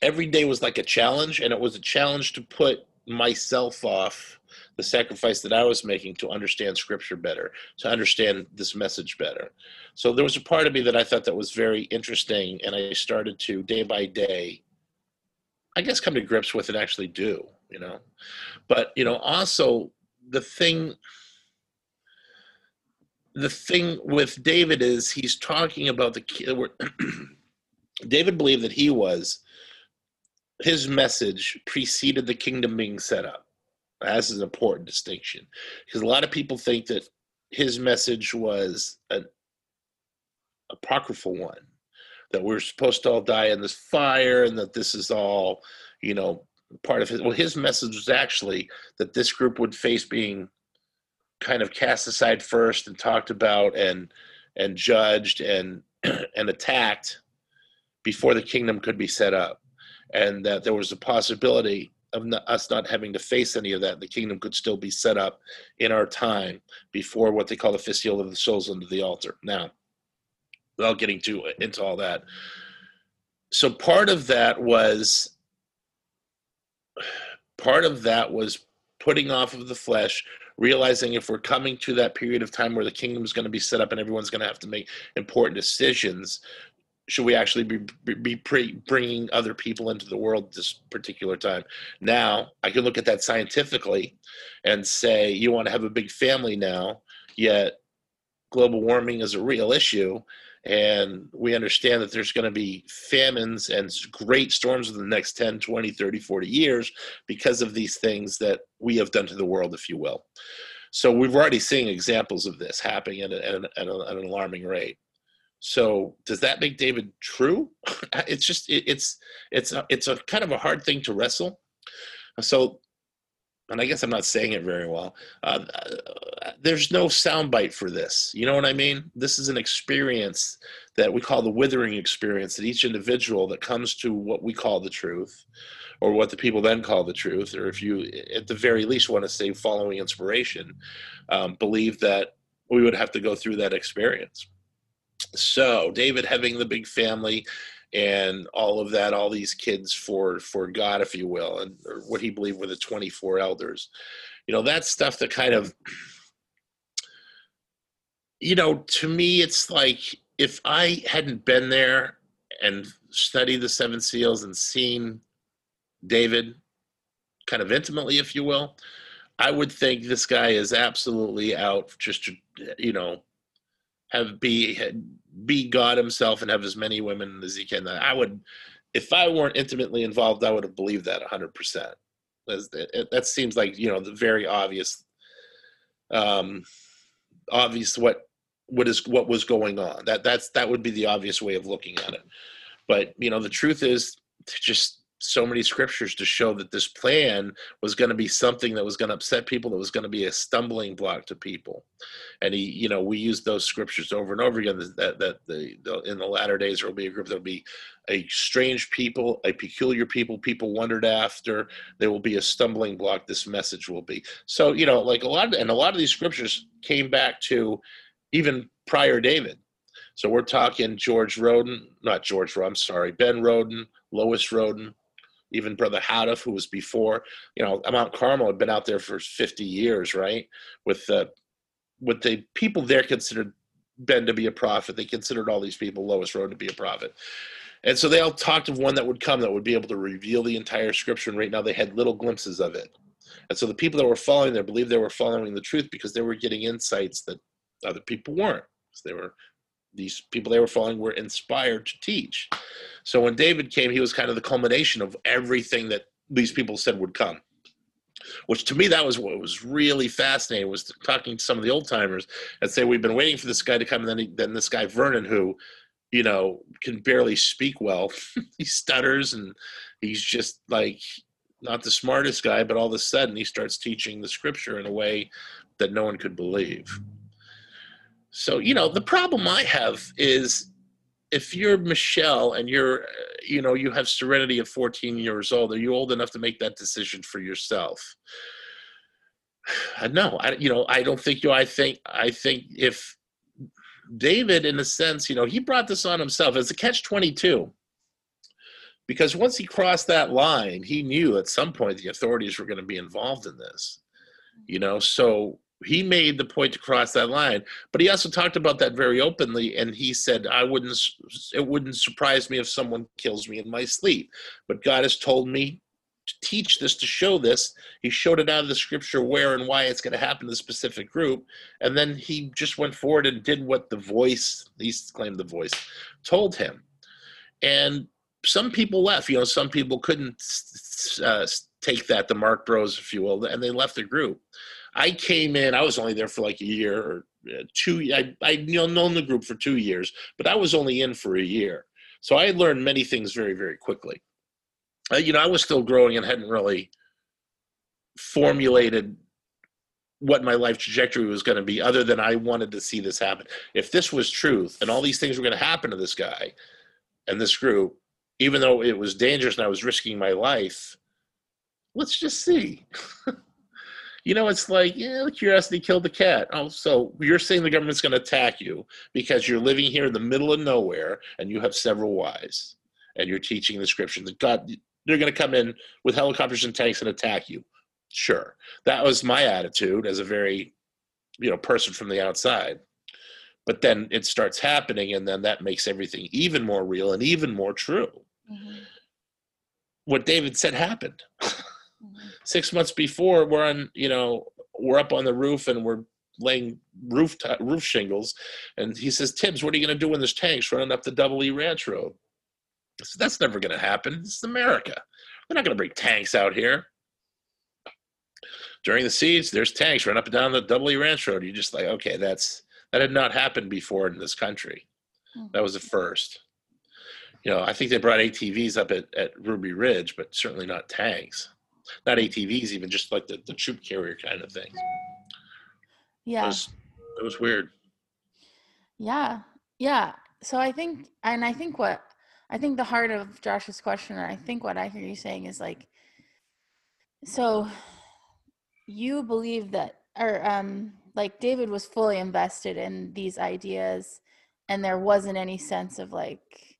every day was like a challenge, and it was a challenge to put myself off the sacrifice that I was making to understand scripture better, to understand this message better. So there was a part of me that I thought that was very interesting, and I started to day by day, I guess, come to grips with and actually do, you know. But, you know, also the thing, the thing with David is he's talking about the David believed that he was his message preceded the kingdom being set up. That's an important distinction, because a lot of people think that his message was an apocryphal one, that we're supposed to all die in this fire, and that this is all, you know, part of his. Well, his message was actually that this group would face being kind of cast aside first and talked about and and judged and and attacked before the kingdom could be set up. And that there was a possibility of not, us not having to face any of that. The kingdom could still be set up in our time before what they call the fistula of the souls under the altar. Now, without getting too into all that. So part of that was, part of that was putting off of the flesh, realizing if we're coming to that period of time where the kingdom is going to be set up and everyone's going to have to make important decisions, should we actually be, be, be pre bringing other people into the world this particular time? Now, I can look at that scientifically and say, you want to have a big family now, yet global warming is a real issue. And we understand that there's going to be famines and great storms in the next ten, twenty, thirty, forty years because of these things that we have done to the world, if you will. So we've already seen examples of this happening at, a, at, a, at, a, at an alarming rate. So does that make David true? It's just, it, it's, it's, a, it's a kind of a hard thing to wrestle. So, and I guess I'm not saying it very well. Uh, there's no soundbite for this. You know what I mean? This is an experience that we call the withering experience, that each individual that comes to what we call the truth, or what the people then call the truth, or if you at the very least want to say following inspiration, um, believe that we would have to go through that experience. So David having the big family and all of that, all these kids for, for God, if you will, and or what he believed were the twenty-four elders, you know, that's stuff that kind of, you know, to me, it's like, if I hadn't been there and studied the seven seals and seen David kind of intimately, if you will, I would think this guy is absolutely out just to, you know, have be be God himself and have as many women as he can. I would, if I weren't intimately involved, I would have believed that one hundred percent. That seems like, you know, the very obvious, um, obvious what what is what was going on. That that's that would be the obvious way of looking at it. But you know, the truth is just so many scriptures to show that this plan was going to be something that was going to upset people, that was going to be a stumbling block to people. And he, you know, we use those scriptures over and over again, that, that the, the, in the latter days, there'll be a group, there'll be a strange people, a peculiar people, people wondered after, there will be a stumbling block. This message will be. So, you know, like a lot of, and a lot of these scriptures came back to even prior David. So we're talking George Roden, not George Roden, I'm sorry, Ben Roden, Lois Roden, even Brother Hadif, who was before, you know, Mount Carmel had been out there for fifty years, right? With uh, what the people there considered Ben to be a prophet. They considered all these people, Lois Roden, to be a prophet. And so they all talked of one that would come that would be able to reveal the entire scripture. And right now they had little glimpses of it. And so the people that were following there believed they were following the truth because they were getting insights that other people weren't. They were, these people they were following were inspired to teach. So when David came, he was kind of the culmination of everything that these people said would come, which to me, that was what was really fascinating, was talking to some of the old timers and say, we've been waiting for this guy to come. And then, he, then this guy, Vernon, who, you know, can barely speak well. He stutters and he's just like not the smartest guy, but all of a sudden he starts teaching the scripture in a way that no one could believe. So, you know, the problem I have is if you're Michelle and you're, you know, you have serenity at fourteen years old, are you old enough to make that decision for yourself? No, I, you know, I don't think you, I think, I think if David, in a sense, you know, he brought this on himself as a catch twenty-two, because once he crossed that line, he knew at some point the authorities were going to be involved in this, you know, so he made the point to cross that line, but he also talked about that very openly. And he said, I wouldn't, it wouldn't surprise me if someone kills me in my sleep, but God has told me to teach this, to show this. He showed it out of the scripture where and why it's going to happen to a specific group. And then he just went forward and did what the voice, he claimed the voice, told him. And some people left, you know, some people couldn't uh, take that, the Mark Bros, if you will, and they left the group. I came in, I was only there for like a year or two. I, I'd known the group for two years, but I was only in for a year. So I had learned many things very, very quickly. Uh, you know, I was still growing and hadn't really formulated what my life trajectory was going to be, other than I wanted to see this happen. If this was truth and all these things were going to happen to this guy and this group, even though it was dangerous and I was risking my life, let's just see. You know, it's like, yeah, curiosity killed the cat. Oh, so you're saying the government's going to attack you because you're living here in the middle of nowhere and you have several wives and you're teaching the scripture that God, they're going to come in with helicopters and tanks and attack you. Sure. That was my attitude as a very, you know, person from the outside. But then it starts happening, and then that makes everything even more real and even more true. Mm-hmm. What David said happened. Six months before, we're on, you know, we're up on the roof and we're laying roof t- roof shingles. And he says, Tibbs, what are you going to do when there's tanks running up the Double E Ranch Road? I said, that's never going to happen. This is America. They're not going to bring tanks out here. During the siege, there's tanks running up and down the Double E Ranch Road. You're just like, okay, that's, that had not happened before in this country. That was the first. You know, I think they brought A T Vs up at, at Ruby Ridge, but certainly not tanks. Not A T Vs, even just like the, the troop carrier kind of thing. Yeah. It was, it was weird. Yeah. Yeah. So I think, and I think what, I think the heart of Josh's question, and I think what I hear you saying is like, so you believe that, or um, like David was fully invested in these ideas, and there wasn't any sense of like,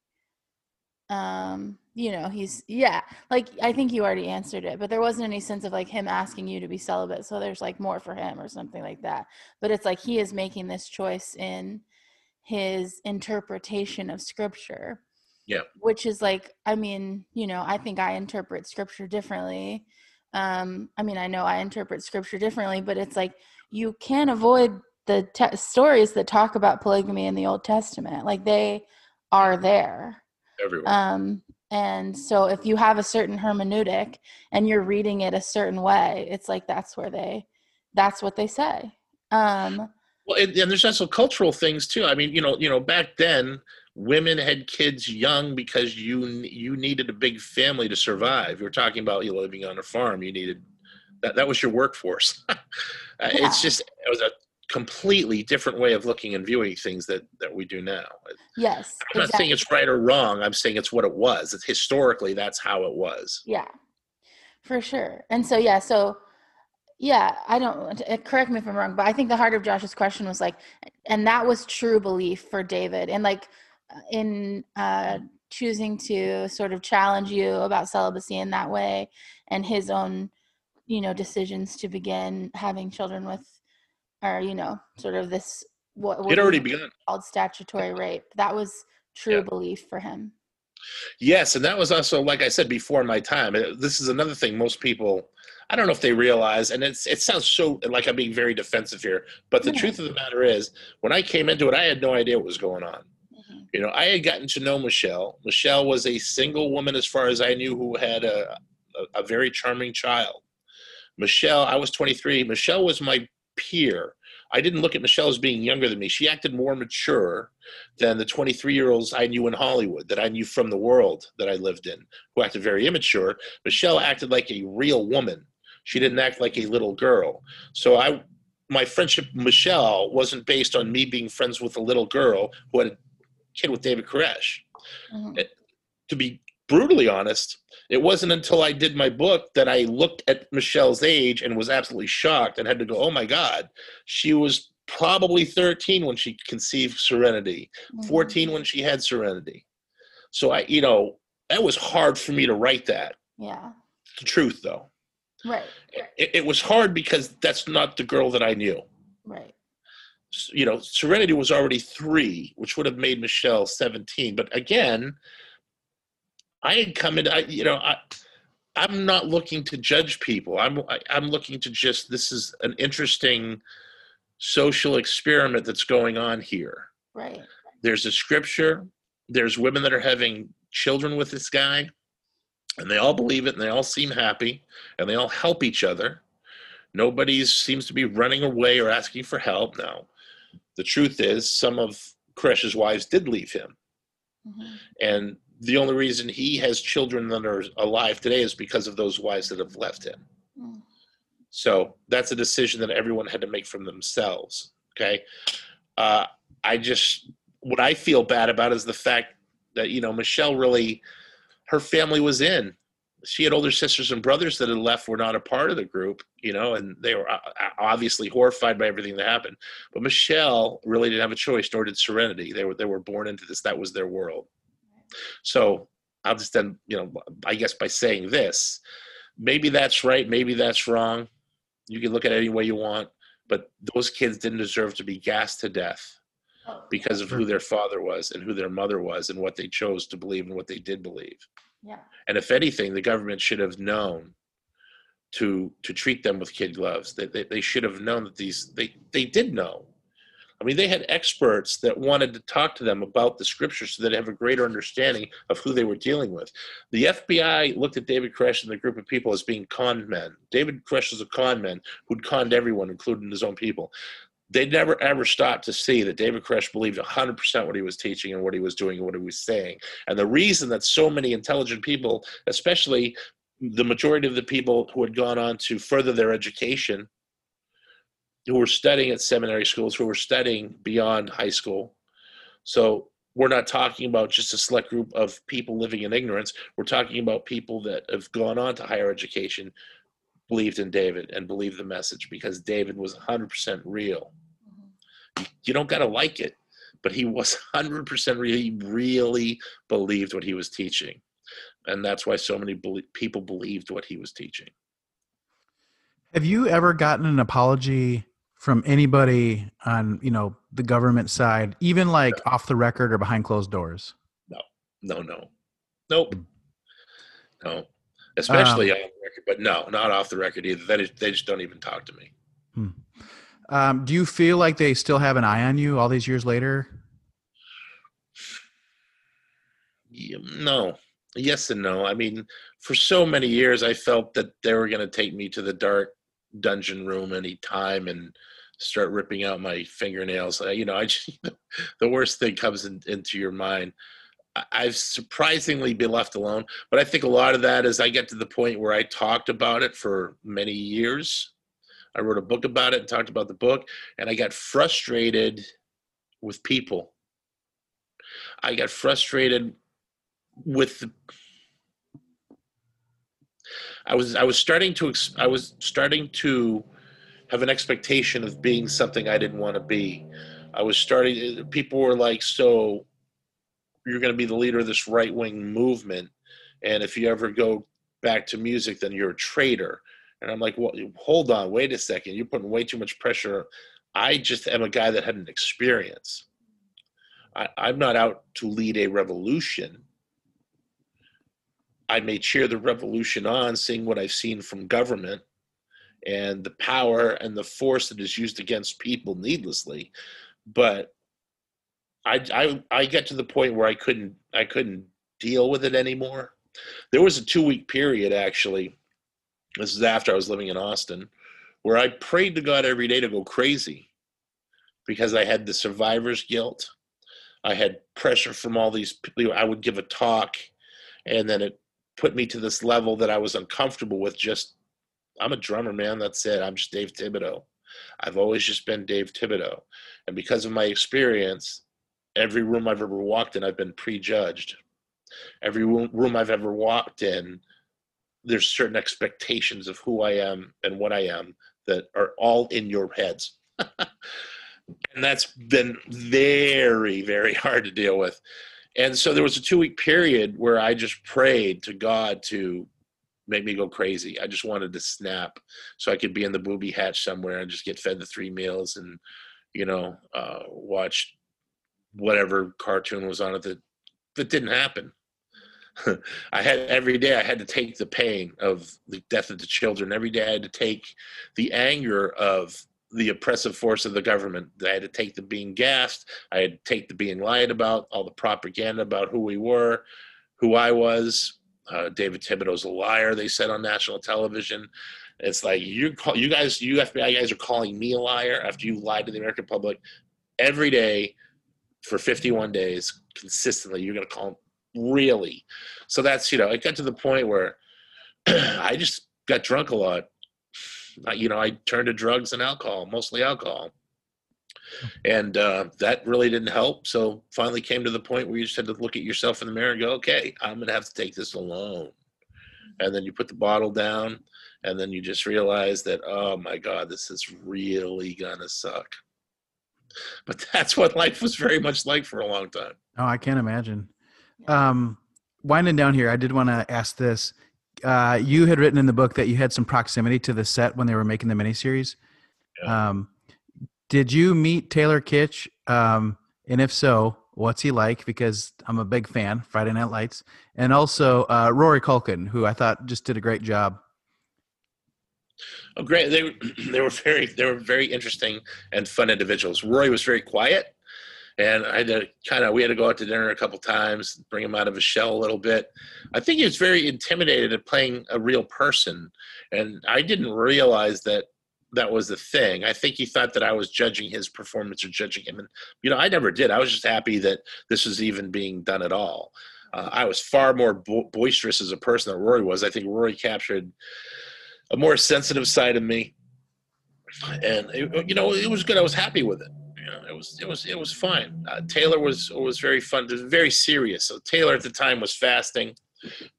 um, you know, he's, yeah, like, I think you already answered it, but there wasn't any sense of like him asking you to be celibate, so there's like more for him or something like that. But it's like, he is making this choice in his interpretation of scripture. Yeah. Which is like, I mean, you know, I think I interpret scripture differently. Um, I mean, I know I interpret scripture differently, but it's like, you can't avoid the te- stories that talk about polygamy in the Old Testament. Like, they are there. Everywhere. Um, And so if you have a certain hermeneutic and you're reading it a certain way, it's like, that's where they, that's what they say. Um, well, and, and there's also cultural things too. I mean, you know, you know, back then women had kids young because you, you needed a big family to survive. You're talking about you living on a farm. You needed that. That was your workforce. Yeah. It's just, it was a completely different way of looking and viewing things that that we do now. Yes. I'm not exactly saying it's right or wrong. I'm saying it's what it was. It's historically, that's how it was. Yeah, for sure. And so, yeah, so, yeah, I don't, correct me if I'm wrong, but I think the heart of Josh's question was like, and that was true belief for David. And like, in uh, choosing to sort of challenge you about celibacy in that way, and his own, you know, decisions to begin having children with, or, you know, sort of this, what, what it already begun, called statutory rape. That was true, yeah, belief for him. Yes. And that was also, like I said, before my time. This is another thing most people, I don't know if they realize, and it's, it sounds so like I'm being very defensive here, but the yeah. truth of the matter is, when I came into it, I had no idea what was going on. Mm-hmm. You know, I had gotten to know Michelle. Michelle was a single woman, as far as I knew, who had a, a, a very charming child. Michelle, I was twenty-three. Michelle was my peer. I didn't look at Michelle as being younger than me. She acted more mature than the twenty-three-year-olds I knew in Hollywood, that I knew from the world that I lived in, who acted very immature. Michelle acted like a real woman. She didn't act like a little girl. So I, my friendship with Michelle wasn't based on me being friends with a little girl who had a kid with David Koresh. Mm-hmm. It, to be brutally honest, it wasn't until I did my book that I looked at Michelle's age and was absolutely shocked and had to go, oh my God, she was probably thirteen when she conceived Serenity, mm-hmm. fourteen when she had Serenity. So I, you know, that was hard for me to write that. Yeah. The truth though. Right. It, it was hard because that's not the girl that I knew. Right. You know, Serenity was already three, which would have made Michelle seventeen. But again, I had come in, I, you know, I, I'm not looking to judge people. I'm, I, I'm looking to just, this is an interesting social experiment that's going on here. Right. There's a scripture. There's women that are having children with this guy, and they all believe it, and they all seem happy, and they all help each other. Nobody seems to be running away or asking for help. Now, the truth is, some of Koresh's wives did leave him. Mm-hmm. And the only reason he has children that are alive today is because of those wives that have left him. Mm. So that's a decision that everyone had to make from themselves. Okay. Uh, I just, what I feel bad about is the fact that, you know, Michelle really, her family was in, she had older sisters and brothers that had left, were not a part of the group, you know, and they were obviously horrified by everything that happened, but Michelle really didn't have a choice, nor did Serenity. They were, they were born into this. That was their world. So I'll just then, you know, I guess by saying this, maybe that's right. Maybe that's wrong. You can look at it any way you want, but those kids didn't deserve to be gassed to death because of who their father was and who their mother was and what they chose to believe and what they did believe. Yeah. And if anything, the government should have known to, to treat them with kid gloves. They, they, they should have known that these, they, they did know. I mean, they had experts that wanted to talk to them about the scriptures so that they have a greater understanding of who they were dealing with. The F B I looked at David Koresh and the group of people as being con men. David Koresh was a con man who'd conned everyone, including his own people. They never, ever stopped to see that David Koresh believed one hundred percent what he was teaching and what he was doing and what he was saying. And the reason that so many intelligent people, especially the majority of the people who had gone on to further their education, who were studying at seminary schools, who were studying beyond high school. So we're not talking about just a select group of people living in ignorance. We're talking about people that have gone on to higher education, believed in David and believed the message because David was one hundred percent real. Mm-hmm. You don't got to like it, but he was one hundred percent real. He really believed what he was teaching. And that's why so many be- people believed what he was teaching. Have you ever gotten an apology from anybody on, you know, the government side, even like no. off the record or behind closed doors? No, no, no, nope, no, especially um, on the record, but no, not off the record either. That is, they just don't even talk to me. Hmm. Um, do you feel like they still have an eye on you all these years later? Yeah, no. Yes and no. I mean, for so many years, I felt that they were going to take me to the dark dungeon room any time and start ripping out my fingernails. You know, I just, the worst thing comes in, into your mind. I've surprisingly been left alone, but I think a lot of that is I get to the point where I talked about it for many years. I wrote a book about it and talked about the book, and I got frustrated with people. I got frustrated with the, I was I was starting to I was starting to have an expectation of being something I didn't want to be. I was starting, people were like, so you're going to be the leader of this right-wing movement, and if you ever go back to music, then you're a traitor. And I'm like, well, hold on, wait a second, you're putting way too much pressure. I just am a guy that had an experience. I, I'm not out to lead a revolution. I may cheer the revolution on, seeing what I've seen from government and the power and the force that is used against people needlessly. But I, I, I get to the point where I couldn't, I couldn't deal with it anymore. There was a two week period, actually, this is after I was living in Austin, where I prayed to God every day to go crazy, because I had the survivor's guilt. I had pressure from all these people. I would give a talk, and then it put me to this level that I was uncomfortable with. Just, I'm a drummer, man. That's it. I'm just Dave Thibodeau. I've always just been Dave Thibodeau. And because of my experience, every room I've ever walked in, I've been prejudged. Every room I've ever walked in, there's certain expectations of who I am and what I am that are all in your heads. And that's been very, very hard to deal with. And so there was a two-week period where I just prayed to God to make me go crazy. I just wanted to snap so I could be in the booby hatch somewhere and just get fed the three meals and, you know, uh, watch whatever cartoon was on it that, that didn't happen. I had every day I had to take the pain of the death of the children. Every day I had to take the anger of the oppressive force of the government. I had to take the being gassed. I had to take the being lied about, all the propaganda about who we were, who I was. Uh, David Thibodeau's a liar, they said on national television. It's like, you call, you guys, you F B I guys are calling me a liar after you lied to the American public every day for fifty-one days consistently. You're going to call them, really? So that's, you know, it got to the point where I just got drunk a lot. You know, I turned to drugs and alcohol, mostly alcohol. And uh, that really didn't help. So finally came to the point where you just had to look at yourself in the mirror and go, okay, I'm going to have to take this alone. And then you put the bottle down, and then you just realize that, oh my God, this is really going to suck. But that's what life was very much like for a long time. Oh, I can't imagine. Um, winding down here, I did want to ask this. Uh, you had written in the book that you had some proximity to the set when they were making the miniseries. Yeah. Um, did you meet Taylor Kitsch? Um, and if so, what's he like? Because I'm a big fan, Friday Night Lights. And also uh, Rory Culkin, who I thought just did a great job. Oh, great. They, they were very, they were very interesting and fun individuals. Rory was very quiet, and I had to kind of, we had to go out to dinner a couple times, bring him out of his shell a little bit. I think he was very intimidated at playing a real person. And I didn't realize that that was the thing. I think he thought that I was judging his performance or judging him. And, you know, I never did. I was just happy that this was even being done at all. Uh, I was far more bo- boisterous as a person than Rory was. I think Rory captured a more sensitive side of me. And, it, you know, it was good. I was happy with it. You know, it was it was it was fine. Uh, Taylor was was very fun, very serious. So Taylor at the time was fasting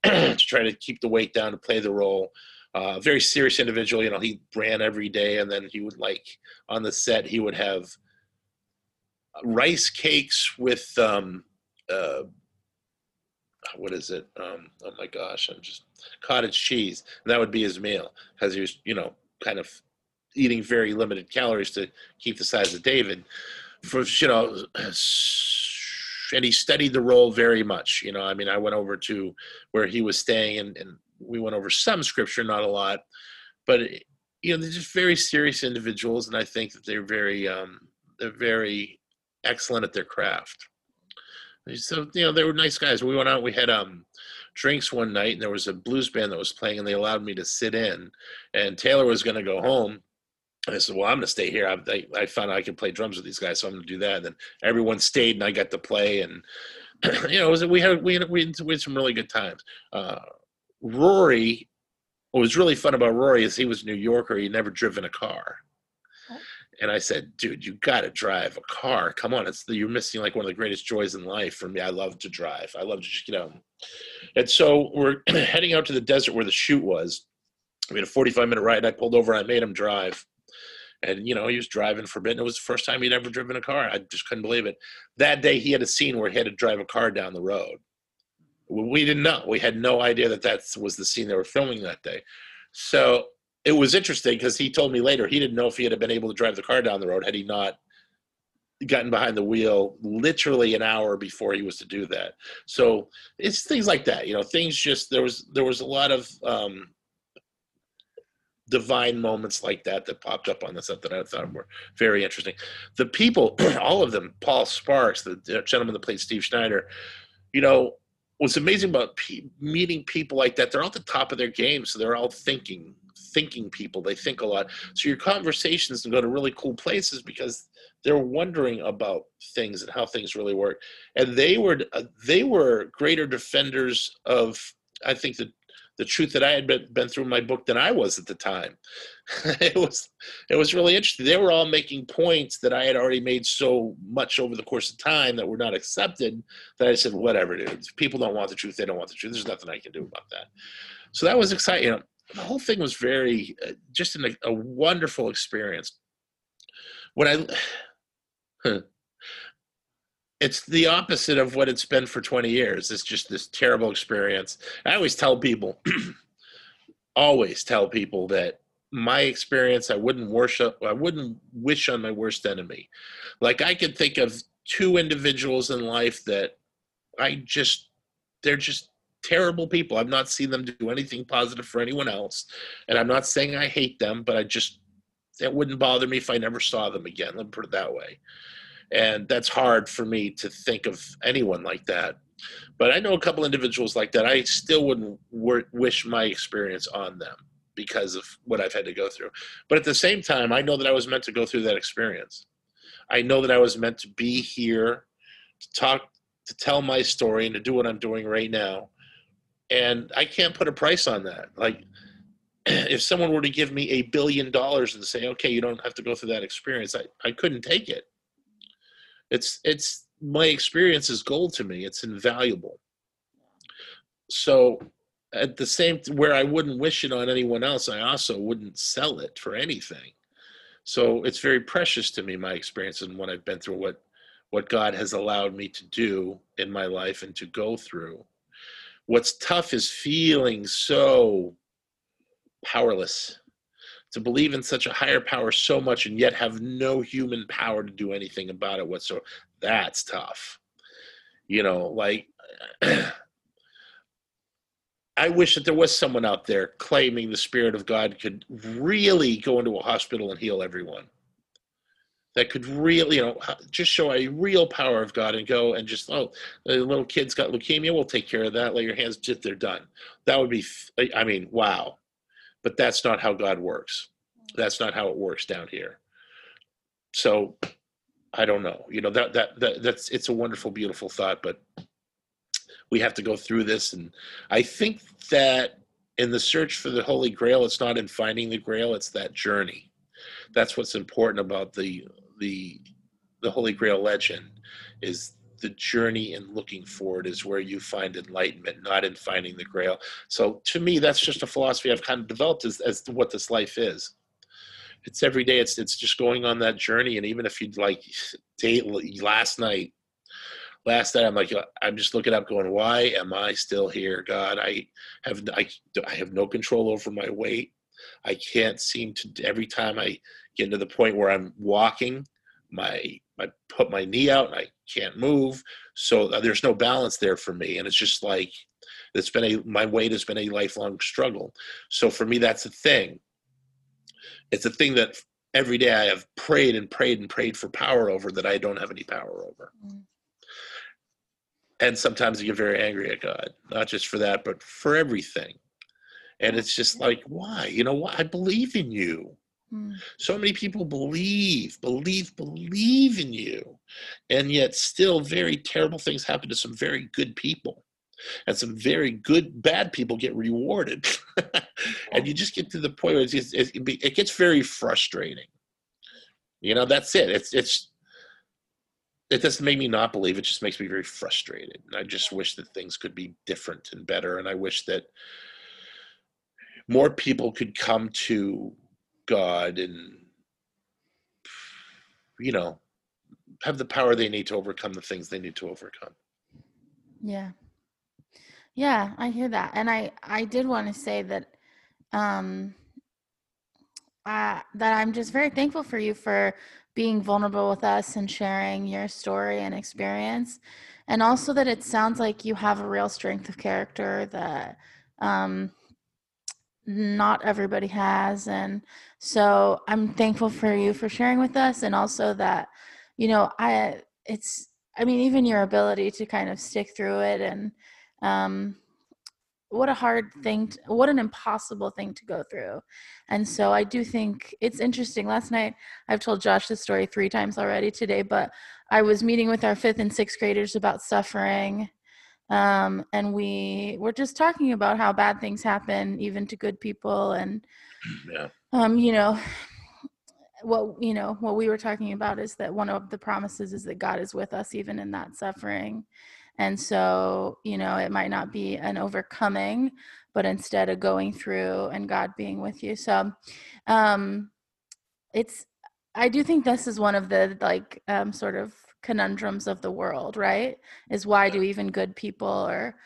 to try to keep the weight down to play the role. Uh, very serious individual. You know, he ran every day, and then he would, like, on the set he would have rice cakes with um, uh, what is it? Um, oh my gosh, I'm just cottage cheese, and that would be his meal because he was, you know, kind of eating very limited calories to keep the size of David. For, you know, and he studied the role very much. You know, I mean, I went over to where he was staying, and, and we went over some scripture, not a lot, but, you know, they're just very serious individuals. And I think that they're very, um, they're very excellent at their craft. So, you know, they were nice guys. We went out, we had, um, drinks one night, and there was a blues band that was playing, and they allowed me to sit in, and Taylor was going to go home. I said, well, I'm going to stay here. I, I, I found out I can play drums with these guys, so I'm going to do that. And then everyone stayed, and I got to play. And, you know, it was, we, had, we, had, we, had, we had some really good times. Uh, Rory, what was really fun about Rory is he was a New Yorker. He'd never driven a car. Okay. And I said, dude, you got to drive a car. Come on. It's the, you're missing, like, one of the greatest joys in life for me. I love to drive. I love to, you know. And so we're heading out to the desert where the shoot was. We had a forty-five minute ride. I pulled over, and I made him drive. And, you know, he was driving for a bit, and it was the first time he'd ever driven a car. I just couldn't believe it. That day, he had a scene where he had to drive a car down the road. We didn't know. We had no idea that that was the scene they were filming that day. So it was interesting because he told me later he didn't know if he had been able to drive the car down the road had he not gotten behind the wheel literally an hour before he was to do that. So it's things like that. You know, things just, there was there was a lot of um, divine moments like that that popped up on the set that I thought were very interesting. The people, all of them, Paul Sparks, the gentleman that played Steve Schneider, you know, what's amazing about pe meeting people like that, they're all at the top of their game, so they're all thinking, thinking people. They think a lot. So your conversations can go to really cool places because they're wondering about things and how things really work. And they were, uh, they were greater defenders of, I think, the, the truth that I had been, been through in my book than I was at the time. It was, it was really interesting. They were all making points that I had already made so much over the course of time that were not accepted that I said, whatever, dude, if people don't want the truth, they don't want the truth. There's nothing I can do about that. So that was exciting. You know, the whole thing was very, uh, just an, a wonderful experience. When I, huh, it's the opposite of what it's been for twenty years. It's just this terrible experience. I always tell people, always tell people that my experience, I wouldn't worship, I wouldn't wish on my worst enemy. Like I could think of two individuals in life that I just, they're just terrible people. I've not seen them do anything positive for anyone else. And I'm not saying I hate them, but I just, it wouldn't bother me if I never saw them again. Let me put it that way. And that's hard for me to think of anyone like that. But I know a couple individuals like that. I still wouldn't wish my experience on them because of what I've had to go through. But at the same time, I know that I was meant to go through that experience. I know that I was meant to be here to talk, to tell my story and to do what I'm doing right now. And I can't put a price on that. Like, if someone were to give me a billion dollars and say, okay, you don't have to go through that experience, I, I couldn't take it. It's, it's, my experience is gold to me. It's invaluable. So at the same, where I wouldn't wish it on anyone else, I also wouldn't sell it for anything. So it's very precious to me, my experience and what I've been through, what, what God has allowed me to do in my life and to go through. What's tough is feeling so powerless, to believe in such a higher power so much and yet have no human power to do anything about it whatsoever. That's tough. You know, like, I wish that there was someone out there claiming the Spirit of God could really go into a hospital and heal everyone. That could really, you know, just show a real power of God and go and just, oh, the little kid's got leukemia. We'll take care of that. Let your hands, just, they're done. That would be, I mean, wow. But that's not how God works. That's not how it works down here. So I don't know, you know, that, that, that that's, it's a wonderful, beautiful thought, but we have to go through this. And I think that in the search for the Holy Grail, it's not in finding the Grail, it's that journey. That's what's important about the, the, the Holy Grail legend is the journey and looking forward is where you find enlightenment, not in finding the Grail. So to me, that's just a philosophy I've kind of developed as, as to what this life is. It's every day. It's, it's just going on that journey. And even if you'd like date last night, last night, I'm like, I'm just looking up going, why am I still here? God, I have, I, I have no control over my weight. I can't seem to, every time I get to the point where I'm walking, my, I put my knee out and I can't move. So there's no balance there for me. And it's just like, it's been a, my weight has been a lifelong struggle. So for me, that's a thing. It's a thing that every day I have prayed and prayed and prayed for power over that I don't have any power over. Mm. And sometimes I get very angry at God, not just for that, but for everything. And it's just like, why? You know what? I believe in you. So many people believe, believe, believe in you, and yet still very terrible things happen to some very good people, and some very good bad people get rewarded, and you just get to the point where it's, it's, it gets very frustrating. You know, that's it. It's it's it doesn't make me not believe. It just makes me very frustrated, and I just wish that things could be different and better, and I wish that more people could come to God and, you know, have the power they need to overcome the things they need to overcome. Yeah. Yeah, I hear that. And I, I did want to say that, um, uh, that I'm just very thankful for you for being vulnerable with us and sharing your story and experience. And also that it sounds like you have a real strength of character that, um, not everybody has. And so I'm thankful for you for sharing with us. And also that, you know, I, it's, I mean, even your ability to kind of stick through it, and um, what a hard thing, to, what an impossible thing to go through. And so I do think it's interesting. Last night, I've told Josh this story three times already today, but I was meeting with our fifth and sixth graders about suffering. Um, and we were just talking about how bad things happen, even to good people. And, yeah. um, you know, what, you know, what we were talking about is that one of the promises is that God is with us, even in that suffering. And so, you know, it might not be an overcoming, but instead a going through and God being with you. So, um, it's, I do think this is one of the, like, um, sort of conundrums of the world, right? Is why do even good people, or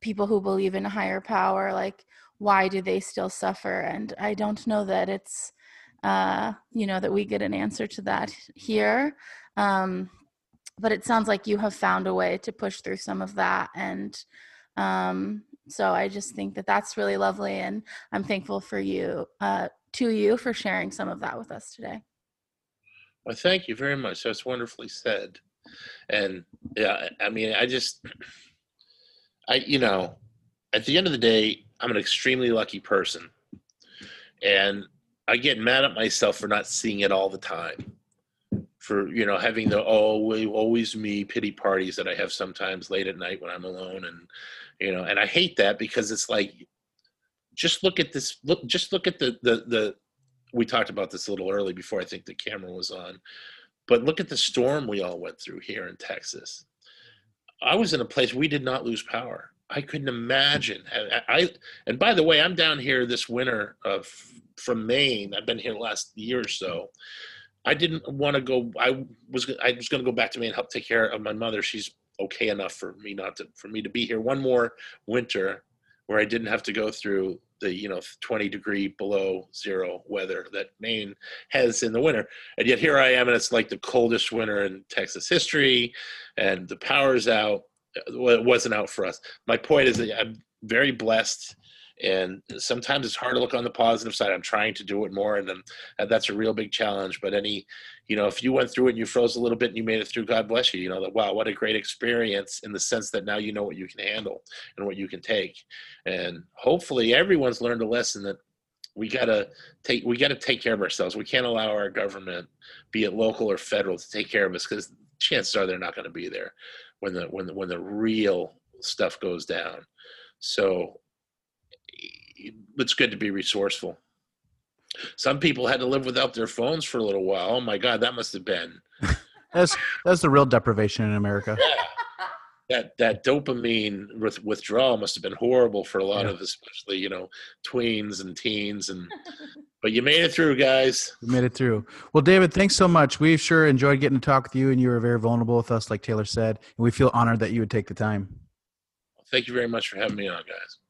people who believe in a higher power, like, why do they still suffer? And I don't know that it's, uh, you know, that we get an answer to that here. Um, but it sounds like you have found a way to push through some of that. And um, so I just think that that's really lovely. And I'm thankful for you, uh, to you for sharing some of that with us today. Well, thank you very much. That's wonderfully said. And yeah, I mean, I just, I, you know, at the end of the day, I'm an extremely lucky person, and I get mad at myself for not seeing it all the time, for, you know, having the oh, always me pity parties that I have sometimes late at night when I'm alone. And, you know, and I hate that, because it's like, just look at this, look, just look at the, the, the, we talked about this a little early before I think the camera was on, but look at the storm we all went through here in Texas. I was in a place we did not lose power. I couldn't imagine. I, I and by the way, I'm down here this winter uh, from Maine. I've been here the last year or so. I didn't want to go. I was I was going to go back to Maine and help take care of my mother. She's okay enough for me not to for me to be here one more winter where I didn't have to go through the, you know, twenty degree below zero weather that Maine has in the winter. And yet here I am, and it's like the coldest winter in Texas history, and the power's out. Well, it wasn't out for us. My point is that I'm very blessed, and sometimes it's hard to look on the positive side. I'm trying to do it more, and then and that's a real big challenge. But any, you know, if you went through it and you froze a little bit and you made it through, God bless you. You know, that, wow, what a great experience, in the sense that now you know what you can handle and what you can take. And hopefully everyone's learned a lesson that we gotta take, we gotta take care of ourselves. We can't allow our government, be it local or federal, to take care of us, because chances are they're not going to be there when the, when the, when the real stuff goes down. So it's good to be resourceful. Some people had to live without their phones for a little while. Oh my God, that must have been. that's that's the real deprivation in America. Yeah. That that dopamine with, withdrawal must have been horrible for a lot yeah. of, especially, you know, tweens and teens. And but you made it through, guys. You made it through. Well, David, thanks so much. We've sure enjoyed getting to talk with you, and you were very vulnerable with us, like Taylor said. And we feel honored that you would take the time. Well, thank you very much for having me on, guys.